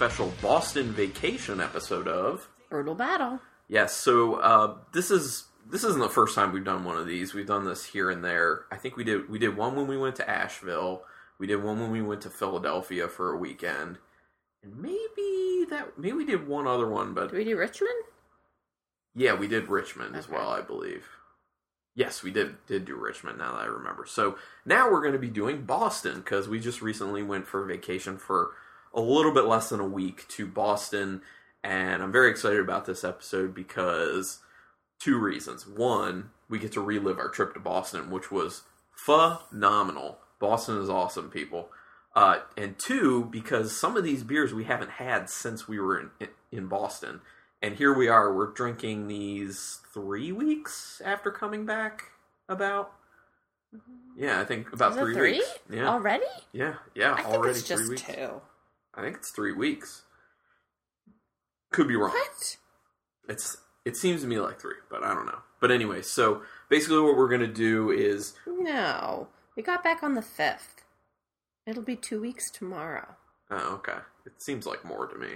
special Boston vacation episode of Brutal Battle. Yes, so this isn't the first time we've done one of these. We've done this here and there. I think we did one when we went to Asheville. We did one when we went to Philadelphia for a weekend. And maybe we did one other one, but did we do Richmond? Yeah, we did Richmond as well, I believe. Yes, we did do Richmond, now that I remember. So now we're going to be doing Boston, because we just recently went for vacation for a little bit less than a week to Boston, and I'm very excited about this episode because two reasons. One, we get to relive our trip to Boston, which was phenomenal. Boston is awesome, people. And two, because some of these beers we haven't had since we were in Boston. And here we are, we're drinking these 3 weeks after coming back, about? Yeah, I think about 3 weeks. Yeah. Already? Yeah, I already think it's 3 weeks. Just 2. I think it's 3 weeks. Could be wrong. What? It seems to me like 3, but I don't know. But anyway, so basically what we're going to do is... No, we got back on the 5th. It'll be 2 weeks tomorrow. Oh, okay. It seems like more to me.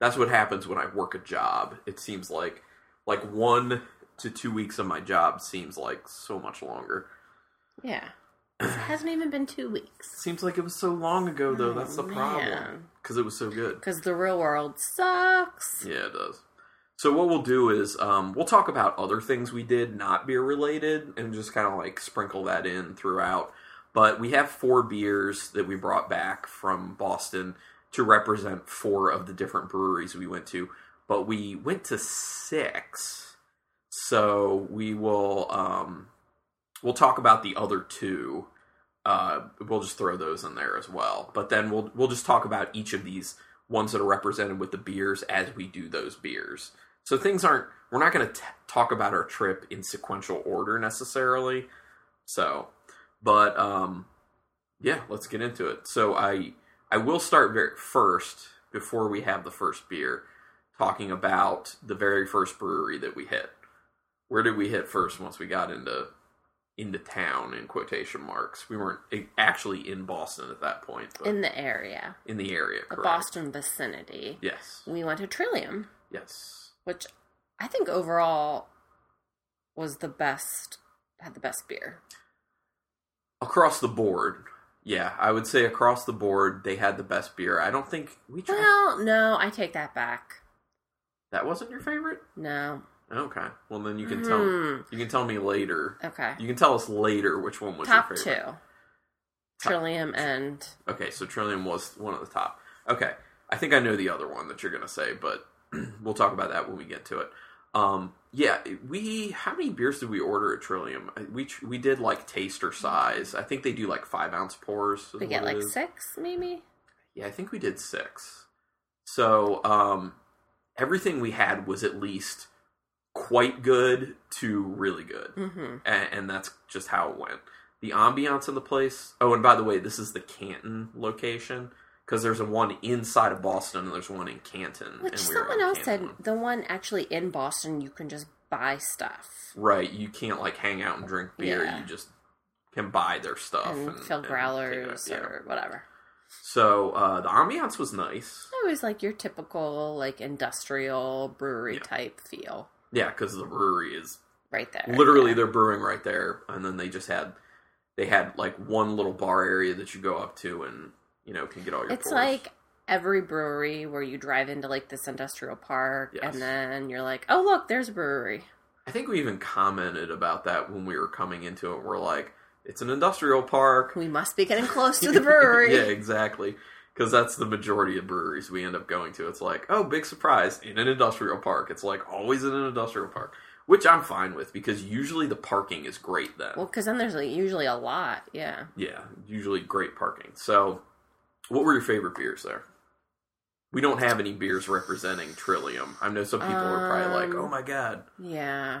That's what happens when I work a job. It seems like 1 to 2 weeks of my job seems like so much longer. Yeah. It hasn't even been 2 weeks. Seems like it was so long ago, though. That's the problem. Because it was so good. Because the real world sucks. Yeah, it does. So what we'll do is we'll talk about other things we did, not beer-related, and just kind of like sprinkle that in throughout. But we have 4 beers that we brought back from Boston to represent 4 of the different breweries we went to, but we went to 6, so we will we'll talk about the other 2. We'll just throw those in there as well, but then we'll just talk about each of these ones that are represented with the beers as we do those beers. So we're not going to talk about our trip in sequential order necessarily. So, but yeah, let's get into it. So I will start first, before we have the first beer, talking about the very first brewery that we hit. Where did we hit first once we got into town, in quotation marks? We weren't actually in Boston at that point. But in the area. In the area, correct. The Boston vicinity. Yes. We went to Trillium. Yes. Which I think overall was had the best beer. Across the board. Yeah, I would say across the board, they had the best beer. I don't think we tried... Well, no, I take that back. That wasn't your favorite? No. Okay. Well, then you can tell me later. Okay. You can tell us later which one was top your favorite. Top 2. Trillium and... Okay, so Trillium was one of the top. Okay. I think I know the other one that you're going to say, but we'll talk about that when we get to it. Yeah, how many beers did we order at Trillium? We did like taster size. I think they do like 5-ounce pours. We get like 6, maybe? Yeah, I think we did 6. So, everything we had was at least quite good to really good. Mm-hmm. And that's just how it went. The ambiance of the place. Oh, and by the way, this is the Canton location. Because there's a one inside of Boston and there's one in Canton. Which someone else said, the one actually in Boston, you can just buy stuff. Right, you can't like hang out and drink beer. Yeah. You just can buy their stuff. And fill growlers or whatever. So the ambiance was nice. It was like your typical like industrial brewery type feel. Yeah, because the brewery is right there. Literally, they're brewing right there. And then they had like one little bar area that you go up to and... You know, can get all your pours. It's like every brewery where you drive into, like, this industrial park, and then you're like, oh, look, there's a brewery. I think we even commented about that when we were coming into it. We're like, it's an industrial park. We must be getting close to the brewery. Yeah, exactly. Because that's the majority of breweries we end up going to. It's like, oh, big surprise, in an industrial park. It's like always in an industrial park, which I'm fine with, because usually the parking is great then. Well, because then there's like, usually a lot, yeah. Yeah, usually great parking. So... What were your favorite beers there? We don't have any beers representing Trillium. I know some people are probably like, oh my god. Yeah.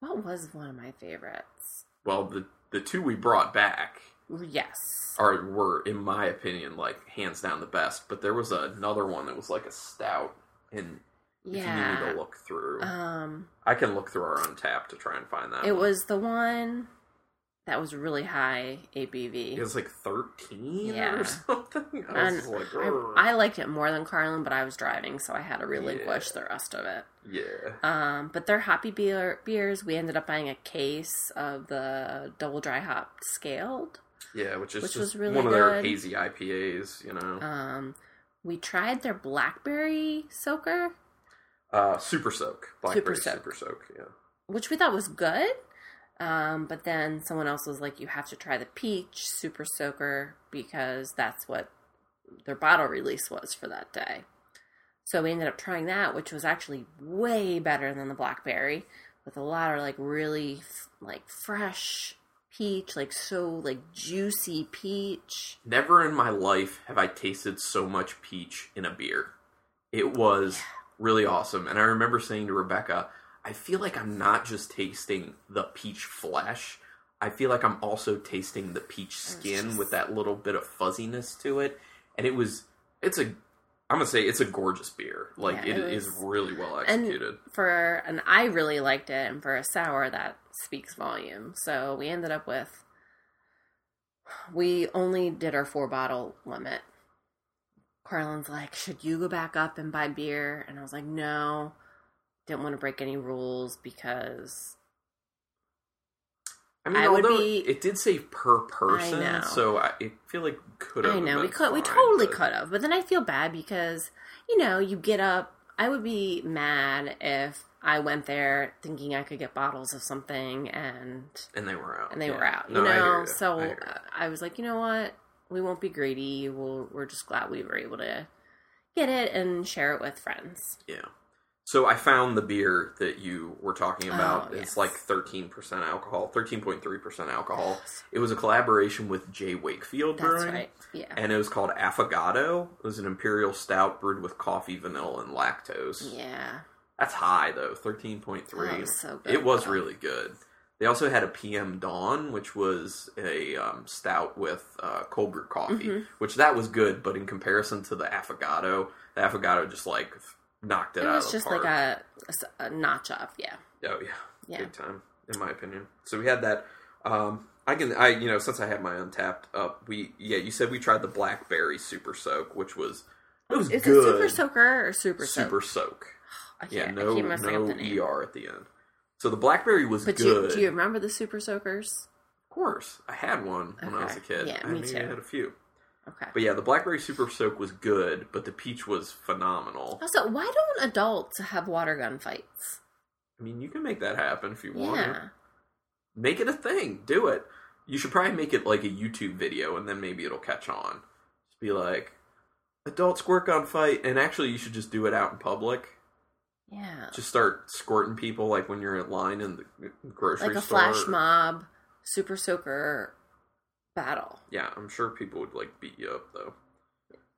What was one of my favorites? Well, the 2 we brought back. Yes. Were, in my opinion, like, hands down the best. But there was another one that was like a stout. And if you need to look through. I can look through our Untappd to try and find that one. It was the one... That was really high ABV. It was like 13 or something. I liked it more than Carlin, but I was driving, so I had to relinquish the rest of it. Yeah. But they're hoppy beers. We ended up buying a case of the Double Dry Hop Scaled. Yeah, which was really one of their hazy IPAs, you know. We tried their Blackberry Soaker. Super Soak. Blackberry Super Soak, yeah. Which we thought was good. But then someone else was like, you have to try the Peach Super Soaker because that's what their bottle release was for that day. So we ended up trying that, which was actually way better than the Blackberry, with a lot of like really like fresh peach, like so like juicy peach. Never in my life have I tasted so much peach in a beer. It was really awesome. And I remember saying to Rebecca, I feel like I'm not just tasting the peach flesh. I feel like I'm also tasting the peach skin with that little bit of fuzziness to it. And I'm going to say it's a gorgeous beer. Like, yeah, it is really well executed. And I really liked it. And for a sour, that speaks volume. So we ended up with, we only did our 4-bottle limit. Carlin's like, should you go back up and buy beer? And I was like, no. Didn't want to break any rules because it did say per person, I feel like could have. I know we totally could have, but then I feel bad because you get up. I would be mad if I went there thinking I could get bottles of something and they were out, were out. No, I was like, you know what, we won't be greedy. We're just glad we were able to get it and share it with friends. Yeah. So I found the beer that you were talking about. Oh, it's like 13% alcohol, 13.3% alcohol. It was a collaboration with J. Wakefield Brewing. That's right, yeah. And it was called Affogato. It was an imperial stout brewed with coffee, vanilla, and lactose. Yeah. That's high, though, 13.3. Oh, so good. It was really good. They also had a PM Dawn, which was a stout with cold brew coffee, which that was good, but in comparison to the Affogato just like... knocked it out of the park. It was just like a notch up, yeah. Oh, yeah. Big time, in my opinion. So we had that. Since I had my Untapped up, you said we tried the Blackberry Super Soak, which was, it was good. Is it Super Soaker or Super Soak? Super Soak. I can't up the name. ER at the end. So the Blackberry was good. But do you remember the Super Soakers? Of course. I had one when I was a kid. Yeah, me too. I had a few. Okay. But yeah, the Blackberry Super Soak was good, but the peach was phenomenal. Also, why don't adults have water gun fights? I mean, you can make that happen if you want. Yeah. Make it a thing. Do it. You should probably make it like a YouTube video, and then maybe it'll catch on. Just be like, adult squirt gun fight, and actually you should just do it out in public. Yeah. Just start squirting people like when you're in line in the grocery store. Like a flash mob, Super Soaker... battle. Yeah, I'm sure people would like beat you up though.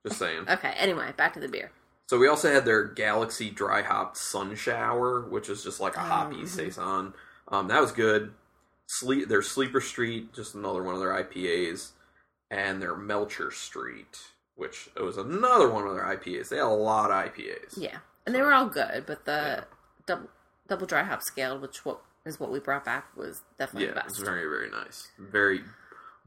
Just saying. Okay, anyway, back to the beer. So we also had their Galaxy Dry Hopped Sun Shower, which is just like a hoppy saison. That was good. Their Sleeper Street, just another one of their IPAs, and their Melcher Street, which was another one of their IPAs. They had a lot of IPAs. Yeah, and they were all good, but the double Dry Hop Scale, which is what we brought back, was definitely the best. It was very, very nice. Very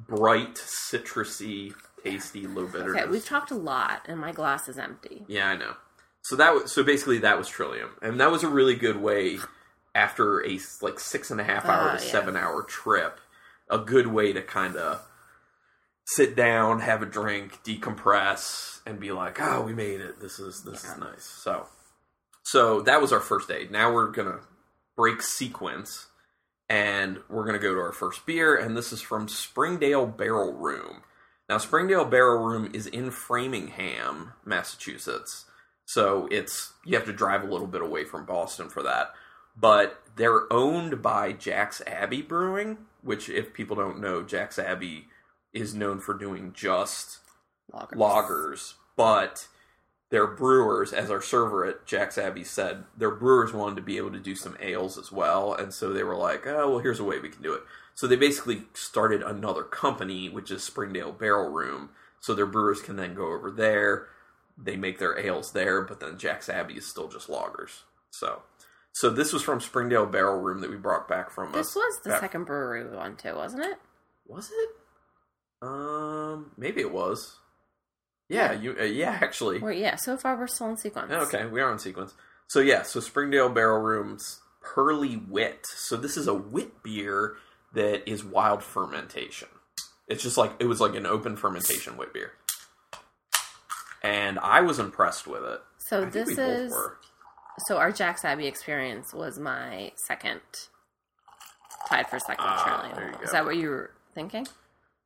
bright, citrusy, tasty, low bitterness. Okay, we've talked a lot, and my glass is empty. Yeah, I know. So that was Trillium, and that was a really good way after a like 6.5 hour to 7 hour trip. A good way to kind of sit down, have a drink, decompress, and be like, "Oh, we made it. This is nice." So that was our first day. Now we're gonna break sequence. And we're going to go to our first beer, and this is from Springdale Barrel Room. Now, Springdale Barrel Room is in Framing Hammer, Massachusetts. So you have to drive a little bit away from Boston for that. But they're owned by Jack's Abbey Brewing, which, if people don't know, Jack's Abbey is known for doing just lagers. But their brewers, as our server at Jack's Abbey said, their brewers wanted to be able to do some ales as well, and so they were like, oh, well, here's a way we can do it. So they basically started another company, which is Springdale Barrel Room, so their brewers can then go over there, they make their ales there, but then Jack's Abbey is still just lagers. So this was from Springdale Barrel Room that we brought back from us. This was the second brewery we went to, wasn't it? Was it? Maybe it was. Yeah, actually. Well, yeah, so far we're still in sequence. Okay, we are in sequence. So yeah, so Springdale Barrel Room's Pearly Wit. So this is a wit beer that is wild fermentation. It's just like, it was like an open fermentation wit beer. And I was impressed with it. So this is, so our Jack's Abbey experience was my second, tied for second Trillium. Is that what you were thinking?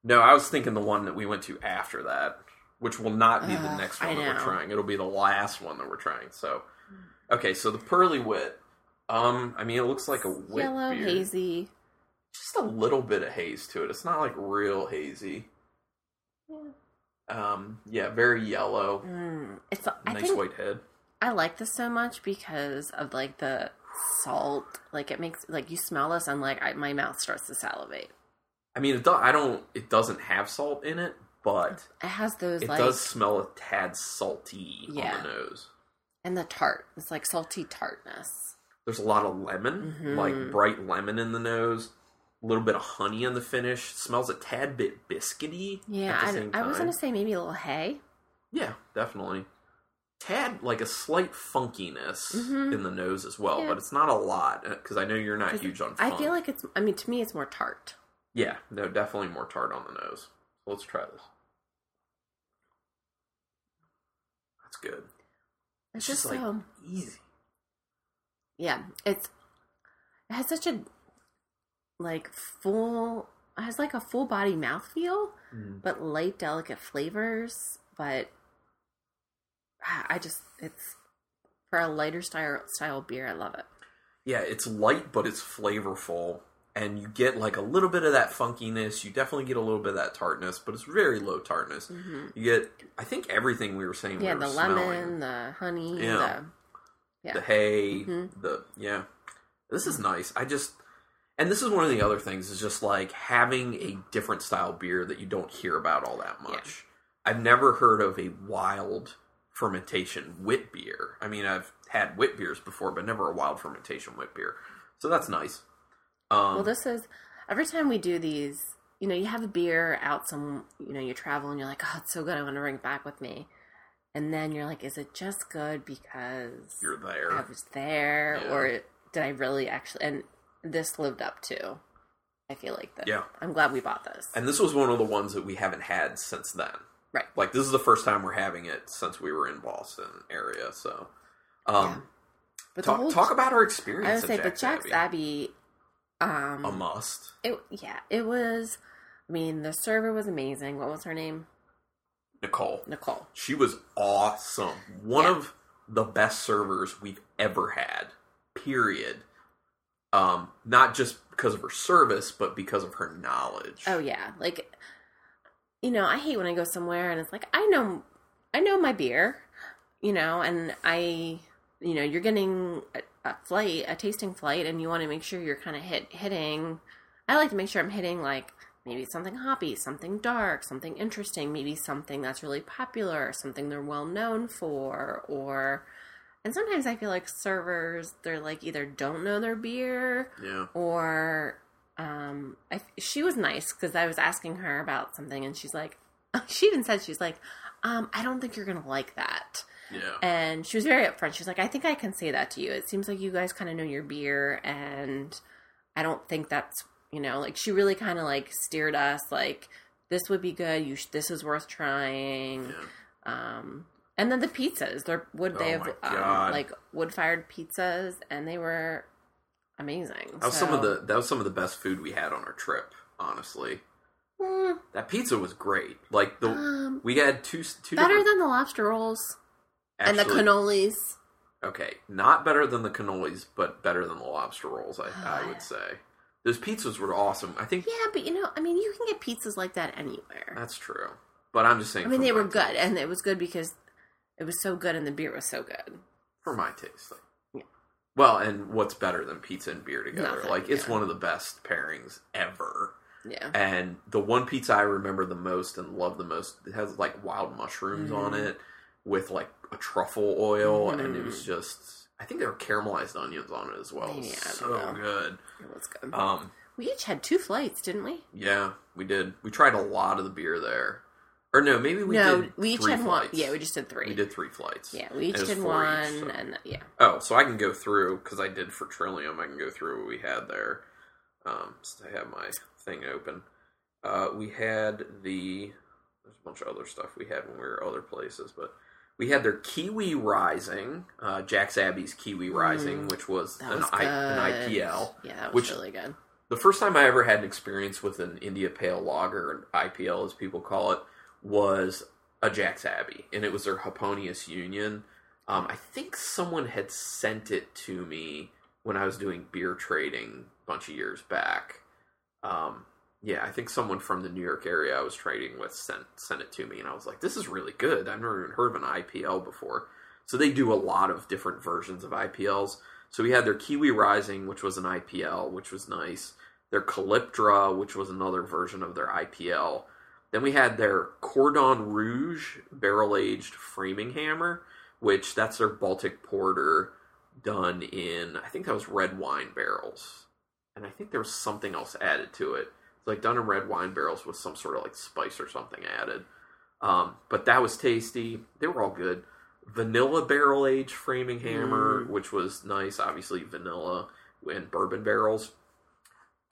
No, I was thinking the one that we went to after that, which will not be the next one that we're trying. It'll be the last one that we're trying. So, okay, so the Pearly Wit. I mean, it looks like a wit yellow, beer. Hazy. Just a little bit of haze to it. It's not like real hazy. Yeah. Yeah, very yellow. It's nice white head. I like this so much because of like the salt. Like it makes, like you smell this and like my mouth starts to salivate. I mean, it doesn't have salt in it, but it has those. It does smell a tad salty on the nose. And the tart. It's like salty tartness. There's a lot of lemon, like bright lemon in the nose. A little bit of honey on the finish. It smells a tad bit biscuity. Yeah, I was going to say maybe a little hay. Yeah, definitely. Tad, like a slight funkiness in the nose as well, but it's not a lot, because I know you're not huge on funk. I feel like to me it's more tart. Yeah, no, definitely more tart on the nose. Let's try this. That's good. It's just like easy. Yeah, it has such a... It has a full body mouthfeel, but light, delicate flavors. But it's for a lighter style beer. I love it. Yeah, it's light, but it's flavorful. And you get like a little bit of that funkiness. You definitely get a little bit of that tartness, but it's very low tartness. Mm-hmm. You get, I think, everything we were saying. Yeah, the lemon, the honey, the hay, This is nice. And this is one of the other things, is just like having a different style beer that you don't hear about all that much. Yeah. I've never heard of a wild fermentation wit beer. I mean, I've had wit beers before, but never a wild fermentation wit beer. So that's nice. Well, this is, every time we do these, you know, you have a beer out you travel and you're like, oh, it's so good, I want to bring it back with me. And then you're like, is it just good because you're there? I was there, or did I really actually... and this lived up to, I feel like, that. Yeah. I'm glad we bought this. And this was one of the ones that we haven't had since then. Right. Like, this is the first time we're having it since we were in Boston area, so. But talk about our experience. I would say, Jack's Abbey. A must. It was, I mean, the server was amazing. What was her name? Nicole. She was awesome. One of the best servers we've ever had, period. Not just because of her service, but because of her knowledge. Oh yeah, like, you know, I hate when I go somewhere and it's like, I know my beer, you know, and you're getting a tasting flight, and you want to make sure you're kind of hitting. I like to make sure I'm hitting like maybe something hoppy, something dark, something interesting, maybe something that's really popular, something they're well known for, or. And sometimes I feel like servers, they're like either don't know their beer or she was nice because I was asking her about something and she's like, I don't think you're going to like that. Yeah. And she was very upfront. She's like, I think I can say that to you. It seems like you guys kind of know your beer, and I don't think that's, you know, like she really kind of like steered us like, this would be good. This is worth trying. Yeah. And then the pizzas, wood-fired pizzas, and they were amazing. That was some of the best food we had on our trip, honestly. Mm. That pizza was great. Like we had two better than the lobster rolls. Actually, and the cannolis. Okay, not better than the cannolis, but better than the lobster rolls. I would say those pizzas were awesome. I think. Yeah, but you know, I mean, you can get pizzas like that anywhere. That's true, but I'm just saying. I mean, they were good, and it was good because. It was so good, and the beer was so good. For my taste. Like, yeah. Well, and what's better than pizza and beer together? Nothing, like, it's one of the best pairings ever. Yeah. And the one pizza I remember the most and love the most, it has, like, wild mushrooms on it with, like, a truffle oil, and it was just... I think there were caramelized onions on it as well. Yeah, so good. It was good. We each had 2 flights, didn't we? Yeah, we did. We tried a lot of the beer there. Or no, maybe we each had 3 flights. Yeah, we just did 3. We did 3 flights. Yeah, we each did 1, each, so. And yeah. Oh, so I can go through, because I did for Trillium, I can go through what we had there. So I have my thing open. We had the... There's a bunch of other stuff we had when we were other places, but... We had their Kiwi Rising, Jack's Abbey's Kiwi Rising, which was an IPL. Yeah, that was really good. The first time I ever had an experience with an India Pale Lager, an IPL as people call it, was a Jack's Abbey. And it was their Hoponius Union. I think someone had sent it to me when I was doing beer trading a bunch of years back. Yeah, I think someone from the New York area I was trading with sent it to me, and I was like, this is really good. I've never even heard of an IPL before. So they do a lot of different versions of IPLs. So we had their Kiwi Rising, which was an IPL, which was nice. Their Calyptra, which was another version of their IPL. Then we had their Cordon Rouge barrel-aged Framing Hammer, which that's their Baltic Porter done in, I think that was red wine barrels. And I think there was something else added to it. Like done in red wine barrels with some sort of like spice or something added. But that was tasty. They were all good. Vanilla barrel aged Framing Hammer, which was nice. Obviously vanilla and bourbon barrels.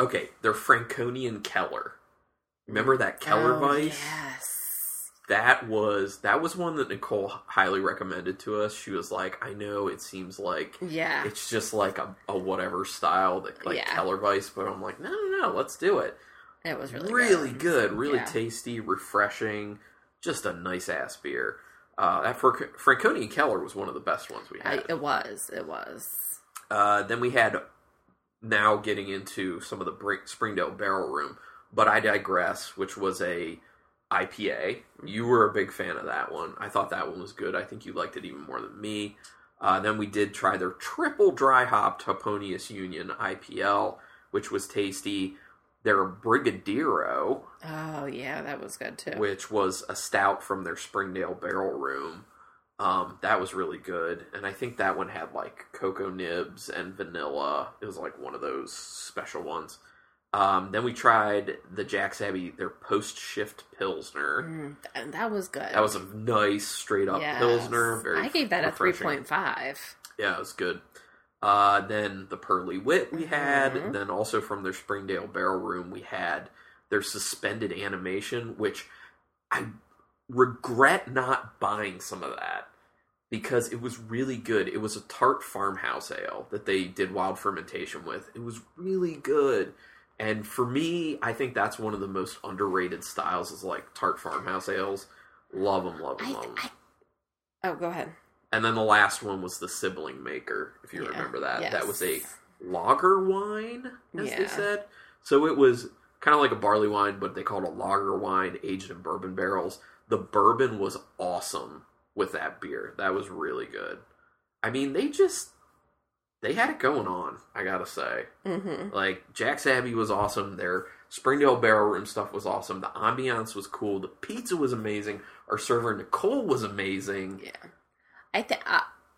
Okay, their Franconian Keller. Remember that Keller Weiss? Yes. That was one that Nicole highly recommended to us. She was like, I know it seems like it's just like a whatever style that Keller Weiss, but I'm like, no, let's do it. It was really good, really tasty, refreshing, just a nice-ass beer. That Franconian Keller was one of the best ones we had. It was. Then we had, now getting into some of the Springdale Barrel Room, but I digress, which was a IPA. You were a big fan of that one. I thought that one was good. I think you liked it even more than me. Then we did try their triple dry-hopped Hoponius Union IPL, which was tasty. Their Brigadeiro. Oh, yeah, that was good, too. Which was a stout from their Springdale Barrel Room. That was really good. And I think that one had, like, cocoa nibs and vanilla. It was, like, one of those special ones. Then we tried the Jack's Abbey, their post-shift Pilsner. That was good. That was a nice, straight-up Pilsner. I gave that refreshing. A 3.5. Yeah, it was good. Then the Pearly Wit we had. Then also from their Springdale Barrel Room we had their Suspended Animation, which I regret not buying some of that because it was really good. It was a tart farmhouse ale that they did wild fermentation with. It was really good. And for me, I think that's one of the most underrated styles is like tart farmhouse ales. Love them. Go ahead. And then the last one was the Sibling Maker, if you remember that. Yes. That was a lager wine, as they said. So it was kind of like a barley wine, but they called it a lager wine aged in bourbon barrels. The bourbon was awesome with that beer. That was really good. I mean, they had it going on, I gotta say. Like, Jack's Abbey was awesome. Their Springdale Barrel Room stuff was awesome. The ambiance was cool. The pizza was amazing. Our server, Nicole, was amazing. Yeah.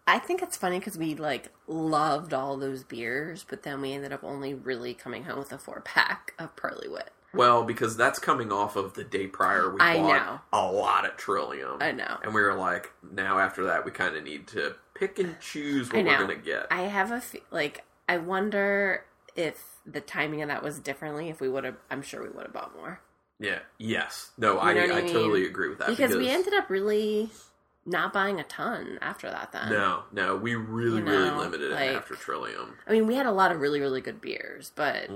I think it's funny because we, like, loved all those beers, but then we ended up only really coming home with a 4-pack of Pearly Wit. Well, because that's coming off of the day prior we bought a lot at Trillium. I know. And we were like, now after that, we kind of need to pick and choose what we're going to get. I have I wonder if the timing of that was differently, if we would have, I'm sure we would have bought more. Yeah. Yes. No, I totally agree with that. Because we ended up really... not buying a ton after that, then. No. We really, really limited it after Trillium. I mean, we had a lot of really, really good beers, but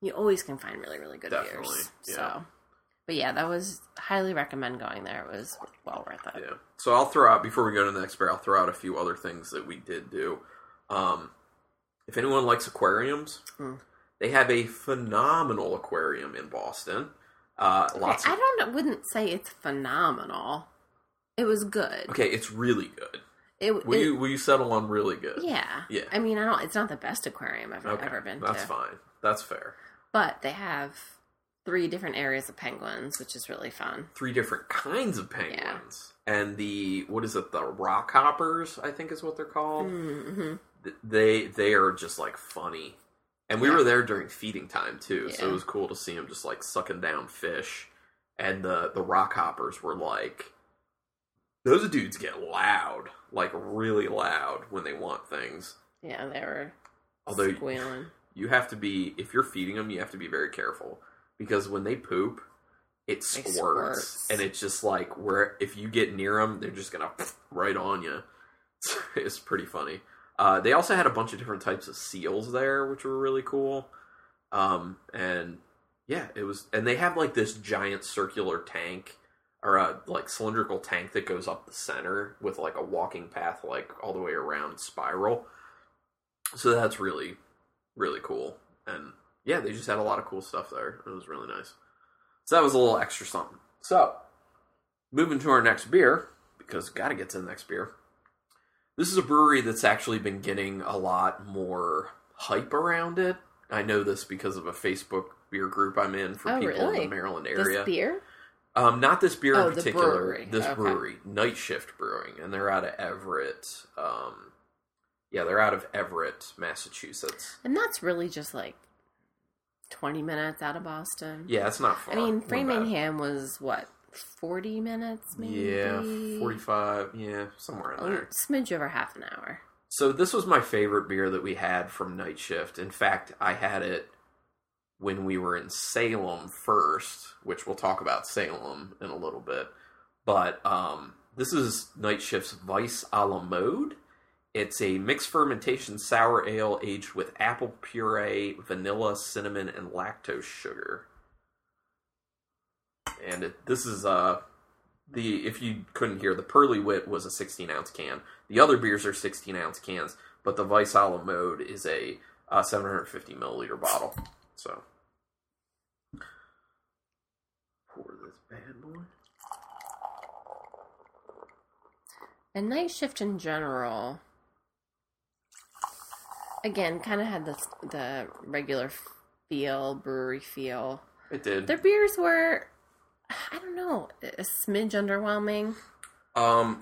you always can find really, really good beers. Yeah. So, but yeah, that was... highly recommend going there. It was well worth it. Yeah. So I'll throw out... before we go to the next beer, I'll throw out a few other things that we did do. If anyone likes aquariums, they have a phenomenal aquarium in Boston. Lots. I wouldn't say it's phenomenal... It was good. Okay, it's really good. Will you settle on really good? Yeah. I mean, it's not the best aquarium I've ever been to. That's fine. That's fair. But they have 3 different areas of penguins, which is really fun. 3 different kinds of penguins. Yeah. And the rockhoppers, I think is what they're called. They are just, like, funny. And we were there during feeding time, too, so it was cool to see him just, like, sucking down fish. And the rock hoppers were like, those dudes get loud, like, really loud when they want things. Yeah, they were squealing. You have to be, if you're feeding them, you have to be very careful. Because when they poop, it squirts. And it's just like, where if you get near them, they're just going to right on you. It's pretty funny. They also had a bunch of different types of seals there, which were really cool. And they have like this giant circular tank, or a like cylindrical tank that goes up the center with like a walking path, like all the way around spiral. So that's really, really cool. And yeah, they just had a lot of cool stuff there. It was really nice. So that was a little extra something. So, moving to our next beer, because gotta get to the next beer. This is a brewery that's actually been getting a lot more hype around it. I know this because of a Facebook beer group I'm in for in the Maryland area. This beer? Not this beer in particular. This brewery. Night Shift Brewing. And they're out of Everett. They're out of Everett, Massachusetts. And that's really just like 20 minutes out of Boston. Yeah, it's not far. I mean, Framingham was what? 40 minutes, maybe? Yeah, 45, somewhere in there. Smidge over half an hour. So this was my favorite beer that we had from Night Shift. In fact, I had it when we were in Salem first, which we'll talk about Salem in a little bit. But this is Night Shift's Weiss a la Mode. It's a mixed fermentation sour ale aged with apple puree, vanilla, cinnamon, and lactose sugar. And this is, if you couldn't hear, the Pearly Wit was a 16-ounce can. The other beers are 16-ounce cans, but the Weiss a la Mode is a 750-milliliter bottle. So, pour this bad boy. And Night Shift in general, again, kind of had the regular feel, brewery feel. It did. Their beers were, I don't know, a smidge underwhelming.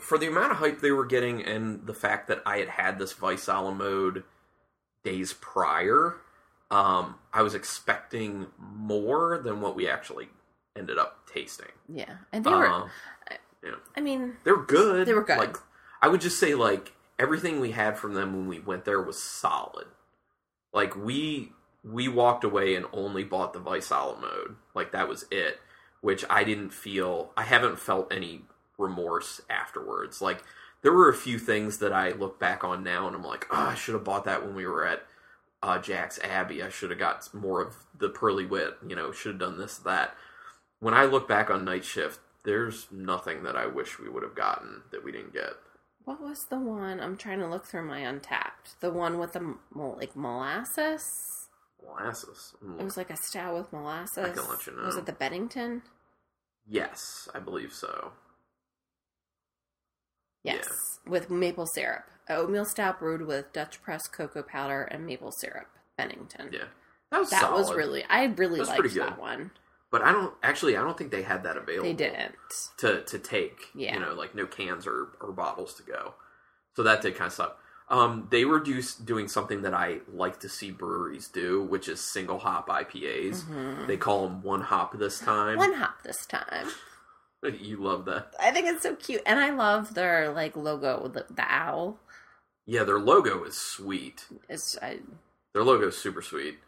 For the amount of hype they were getting and the fact that I had this Weiss a la Mode days prior, I was expecting more than what we actually ended up tasting. Yeah. And they were, I mean, they were good. They were good. Like, I would just say, like, everything we had from them when we went there was solid. Like, we walked away and only bought the Weiss a la Mode. Like, that was it. Which I didn't feel... I haven't felt any remorse afterwards. Like, there were a few things that I look back on now and I'm like, I should have bought that when we were at Jack's Abbey. I should have got more of the Pearly Wit. You know, should have done this, that. When I look back on Night Shift, there's nothing that I wish we would have gotten that we didn't get. What was the one? I'm trying to look through my Untapped. The one with the, like, molasses? Molasses. It was like a stout with molasses. I can let you know. Was it the Bennington? Yes, I believe so. Yes, yeah. With maple syrup. A oatmeal stout brewed with Dutch press cocoa powder and maple syrup. Bennington. Yeah, that was really. I really liked that one. But I don't think they had that available. They didn't to take. Yeah, you know, like no cans or bottles to go. So that did kind of suck. They were doing something that I like to see breweries do, which is single hop IPAs. Mm-hmm. They call them One Hop This Time. One Hop This Time. You love that. I think it's so cute. And I love their, like, logo, the owl. Yeah, their logo is sweet. Their logo is super sweet.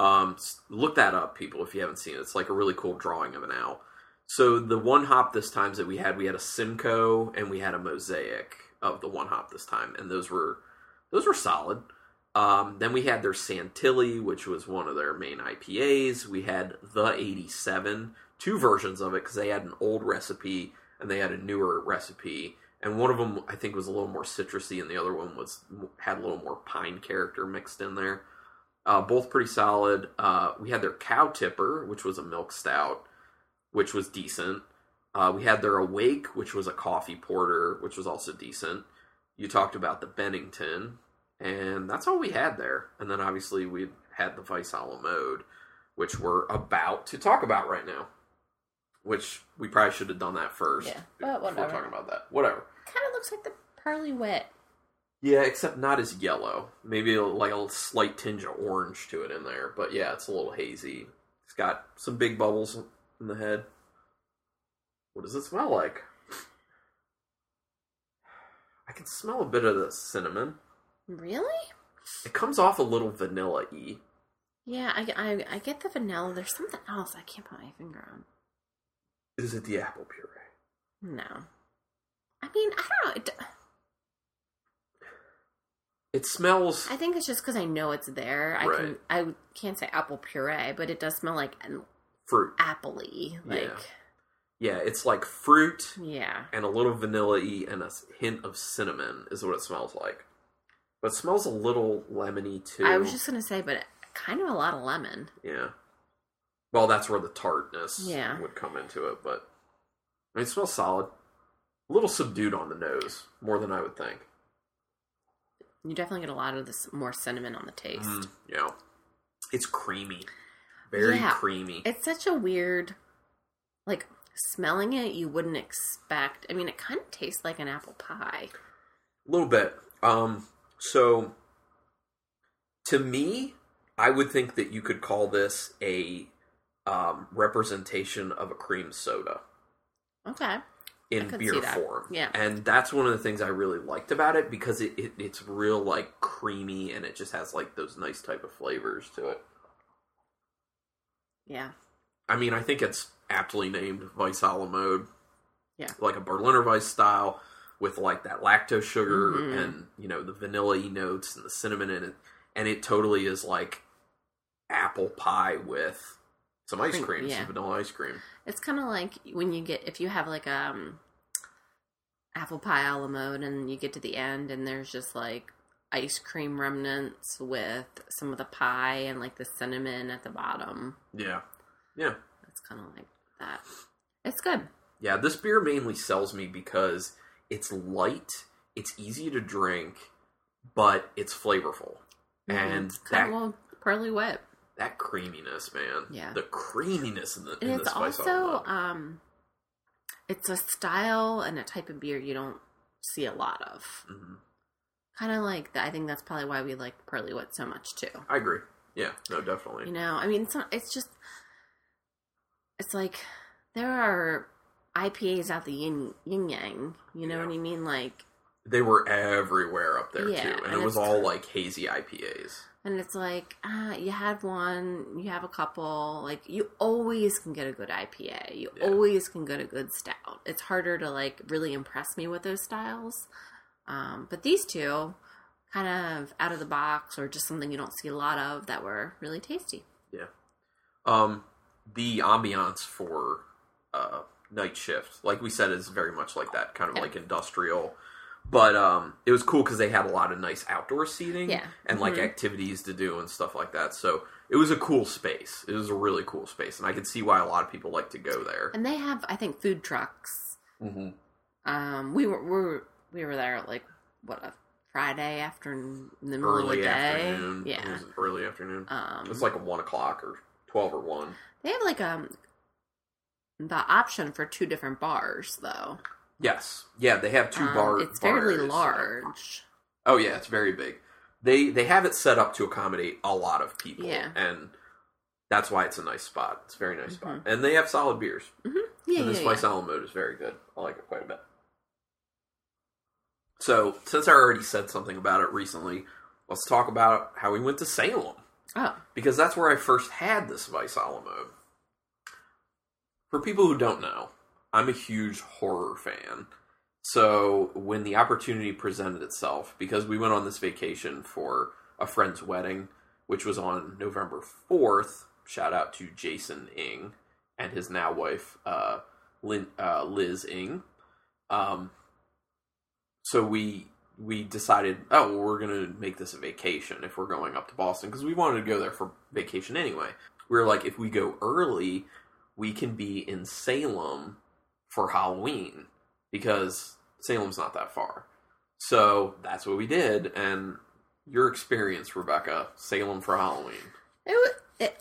Look that up, people, if you haven't seen it. It's like a really cool drawing of an owl. So the One Hop This Times that we had a Simcoe and we had a Mosaic of the One Hop This Time, and those were solid. Then we had their Santilli, which was one of their main IPAs. We had the 87, two versions of it, because they had an old recipe, and they had a newer recipe, and one of them, I think, was a little more citrusy, and the other one had a little more pine character mixed in there. Both pretty solid. We had their Cow Tipper, which was a milk stout, which was decent. We had their Awake, which was a coffee porter, which was also decent. You talked about the Bennington, and that's all we had there. And then, obviously, we had the Weiss a la Mode, which we're about to talk about right now, which we probably should have done that first. Yeah, but whatever. We're talking about that. Whatever. Kind of looks like the Pearly Wit. Yeah, except not as yellow. Maybe like a slight tinge of orange to it in there. But yeah, it's a little hazy. It's got some big bubbles in the head. What does it smell like? I can smell a bit of the cinnamon. Really? It comes off a little vanilla-y. Yeah, I get the vanilla. There's something else I can't put my finger on. Is it the apple puree? No. I mean, I don't know. It smells... I think it's just because I know it's there. Right. I can't say apple puree, but it does smell like... fruit. Apple-y. Like... Yeah, it's like fruit. Yeah. And a little vanilla-y and a hint of cinnamon is what it smells like. But it smells a little lemony, too. I was just going to say, but kind of a lot of lemon. Yeah. Well, that's where the tartness would come into it, but... I mean, it smells solid. A little subdued on the nose, more than I would think. You definitely get a lot of this more cinnamon on the taste. Yeah. It's creamy. Very creamy. It's such a weird... Like, smelling it, you wouldn't expect... I mean, it kind of tastes like an apple pie. A little bit. So, to me, I would think that you could call this a representation of a cream soda. Okay. In beer form. Yeah. And that's one of the things I really liked about it, because it's real, like, creamy, and it just has, like, those nice type of flavors to it. Yeah. I mean, I think it's aptly named Weiss a la Mode. Yeah. Like a Berliner Weiss style. With, like, that lactose sugar and, you know, the vanilla-y notes and the cinnamon in it. And it totally is, like, apple pie with some ice cream, some vanilla ice cream. It's kind of like when you get, if you have, like, apple pie a la mode and you get to the end and there's just, like, ice cream remnants with some of the pie and, like, the cinnamon at the bottom. Yeah. Yeah. It's kind of like that. It's good. Yeah, this beer mainly sells me because... It's light, it's easy to drink, but it's flavorful. And that... Well, Pearly Wit. That creaminess, man. Yeah. The creaminess in the spice. And it's also, it's a style and a type of beer you don't see a lot of. Mm-hmm. Kind of like, I think that's probably why we like Pearly Wit so much, too. I agree. Yeah. No, definitely. You know, I mean, it's just... It's like, there are... IPAs out the yin yang, you know what I mean? Like they were everywhere up there too, and it was all like hazy IPAs. And it's like you had one, you have a couple. Like you always can get a good IPA, you always can get a good stout. It's harder to like really impress me with those styles, but these two, kind of out of the box or just something you don't see a lot of that were really tasty. Yeah, the ambiance for. Night Shift, like we said, is very much like that, kind of like industrial, but it was cool because they had a lot of nice outdoor seating and like activities to do and stuff like that, so it was a cool space. It was a really cool space, and I could see why a lot of people like to go there. And they have, I think, food trucks. We were there at like, what, a Friday afternoon, in the middle of the day? Yeah. It was early afternoon. It was like a 1 o'clock or 12 or 1. They have like a... The option for two different bars, though. Yes. Yeah, they have two bars. It's fairly large. Oh, yeah, it's very big. They have it set up to accommodate a lot of people. Yeah. And that's why it's a nice spot. It's a very nice spot. And they have solid beers. Mm-hmm. Yeah, and this Weiss a la Mode is very good. I like it quite a bit. So, since I already said something about it recently, let's talk about how we went to Salem. Oh. Because that's where I first had this Weiss a la Mode. For people who don't know, I'm a huge horror fan. So when the opportunity presented itself, because we went on this vacation for a friend's wedding, which was on November 4th, shout out to Jason Ng and his now wife, Liz Ng. So we decided, we're going to make this a vacation if we're going up to Boston, because we wanted to go there for vacation anyway. We were like, if we go early... We can be in Salem for Halloween, because Salem's not that far. So that's what we did. And your experience, Rebecca, Salem for Halloween.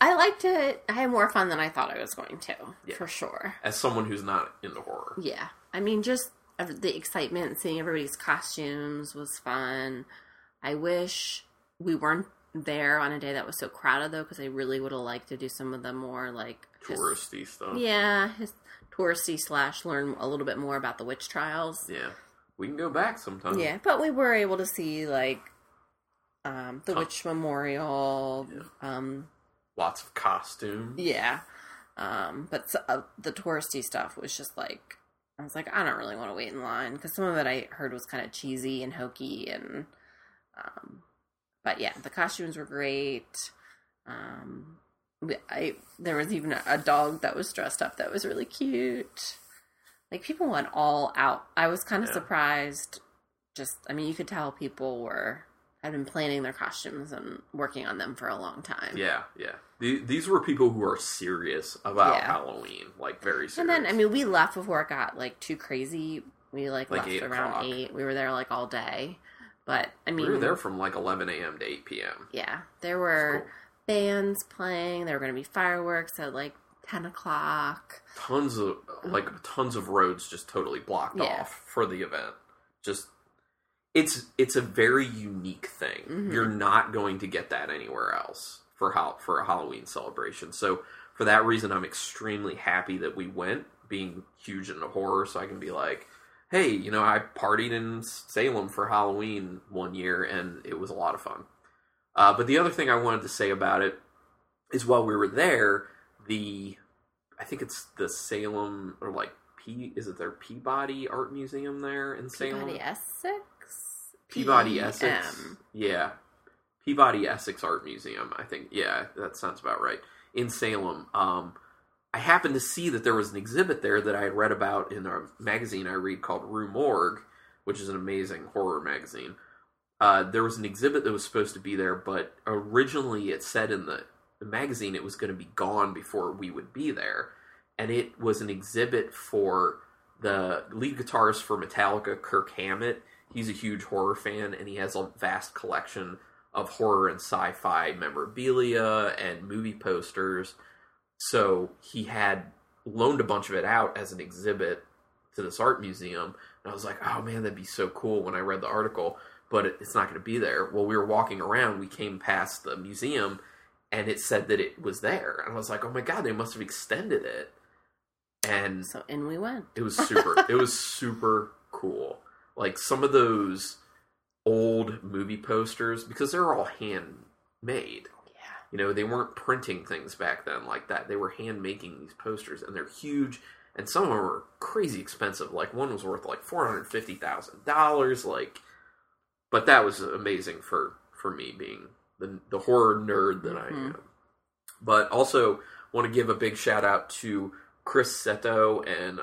I liked it. I had more fun than I thought I was going to, for sure. As someone who's not into horror. Yeah. I mean, just the excitement, seeing everybody's costumes was fun. I wish we weren't there on a day that was so crowded, though, because I really would have liked to do some of the more, like... touristy stuff. Yeah, touristy / learn a little bit more about the witch trials. Yeah. We can go back sometime. Yeah, but we were able to see, like, the witch memorial. Yeah. Lots of costumes. Yeah. But the touristy stuff was just, like... I was like, I don't really want to wait in line, because some of it I heard was kind of cheesy and hokey, and, but yeah, the costumes were great. There was even a dog that was dressed up that was really cute. Like, people went all out. I was kind of surprised. You could tell people had been planning their costumes and working on them for a long time. Yeah, yeah. These were people who are serious about Halloween, like, very serious. And then, we left before it got, like, too crazy. We, like left around 8. We were there, like, all day. But, we were there from, like, 11 a.m. to 8 p.m. Yeah. There were bands playing. There were going to be fireworks at, like, 10 o'clock. Tons of roads just totally blocked off for the event. Just... It's a very unique thing. Mm-hmm. You're not going to get that anywhere else for a Halloween celebration. So for that reason, I'm extremely happy that we went, being huge into horror, so I can be like, hey, I partied in Salem for Halloween one year, and it was a lot of fun. But the other thing I wanted to say about it is while we were there, I think it's the Salem, or like, is it their Peabody Art Museum there in Salem? Peabody Essex? Peabody Essex, yeah. Peabody Essex Art Museum, I think. Yeah, that sounds about right. In Salem, I happened to see that there was an exhibit there that I had read about in a magazine I read called Rue Morgue, which is an amazing horror magazine. There was an exhibit that was supposed to be there, but originally it said in the magazine it was going to be gone before we would be there, and it was an exhibit for the lead guitarist for Metallica, Kirk Hammett. He's a huge horror fan, and he has a vast collection of horror and sci-fi memorabilia and movie posters. So he had loaned a bunch of it out as an exhibit to this art museum. And I was like, oh man, that'd be so cool when I read the article, but it's not going to be there. Well, we were walking around, we came past the museum, and it said that it was there. And I was like, oh my God, they must have extended it. And so in we went. It was super cool. Like, some of those old movie posters, because they're all handmade. Yeah. They weren't printing things back then like that. They were hand-making these posters, and they're huge, and some of them were crazy expensive. Like, one was worth, like, $450,000, like... But that was amazing for me, being the horror nerd that I am. But also, want to give a big shout-out to Chris Seto and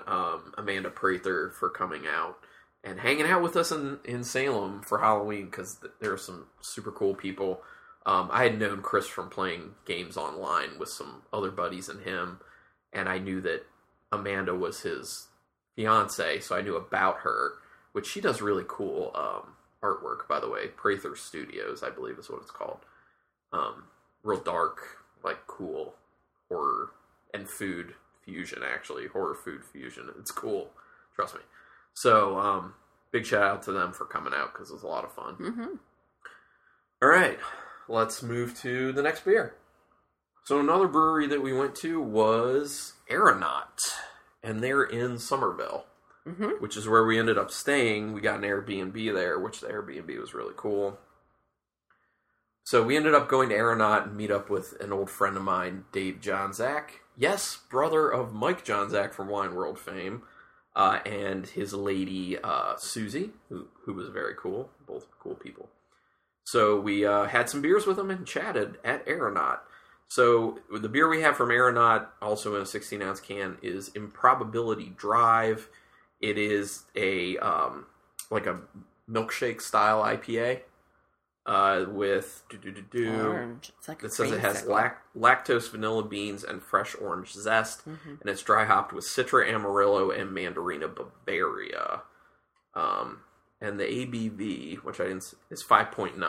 Amanda Prather for coming out and hanging out with us in Salem for Halloween, because there are some super cool people. I had known Chris from playing games online with some other buddies and him, and I knew that Amanda was his fiancée, so I knew about her, which she does really cool artwork, by the way. Prather Studios, I believe is what it's called. Real dark, like, cool horror and food fusion, actually. Horror food fusion. It's cool. Trust me. So, big shout out to them for coming out, because it was a lot of fun. Mm-hmm. All right, let's move to the next beer. So another brewery that we went to was Aeronaut, and they're in Somerville, which is where we ended up staying. We got an Airbnb there, which the Airbnb was really cool. So we ended up going to Aeronaut and meet up with an old friend of mine, Dave Johnzak. Yes, brother of Mike Johnzak from Wine World fame. And his lady, Susie, who was very cool. Both cool people. So we had some beers with them and chatted at Aeronaut. So the beer we have from Aeronaut, also in a 16-ounce can, is Improbability Drive. It is a milkshake-style IPA with... orange. It's like it says it has lactose, vanilla beans, and fresh orange zest. Mm-hmm. And it's dry hopped with Citra, Amarillo, and Mandarina Bavaria. And the ABV, which I didn't say, is 5.9.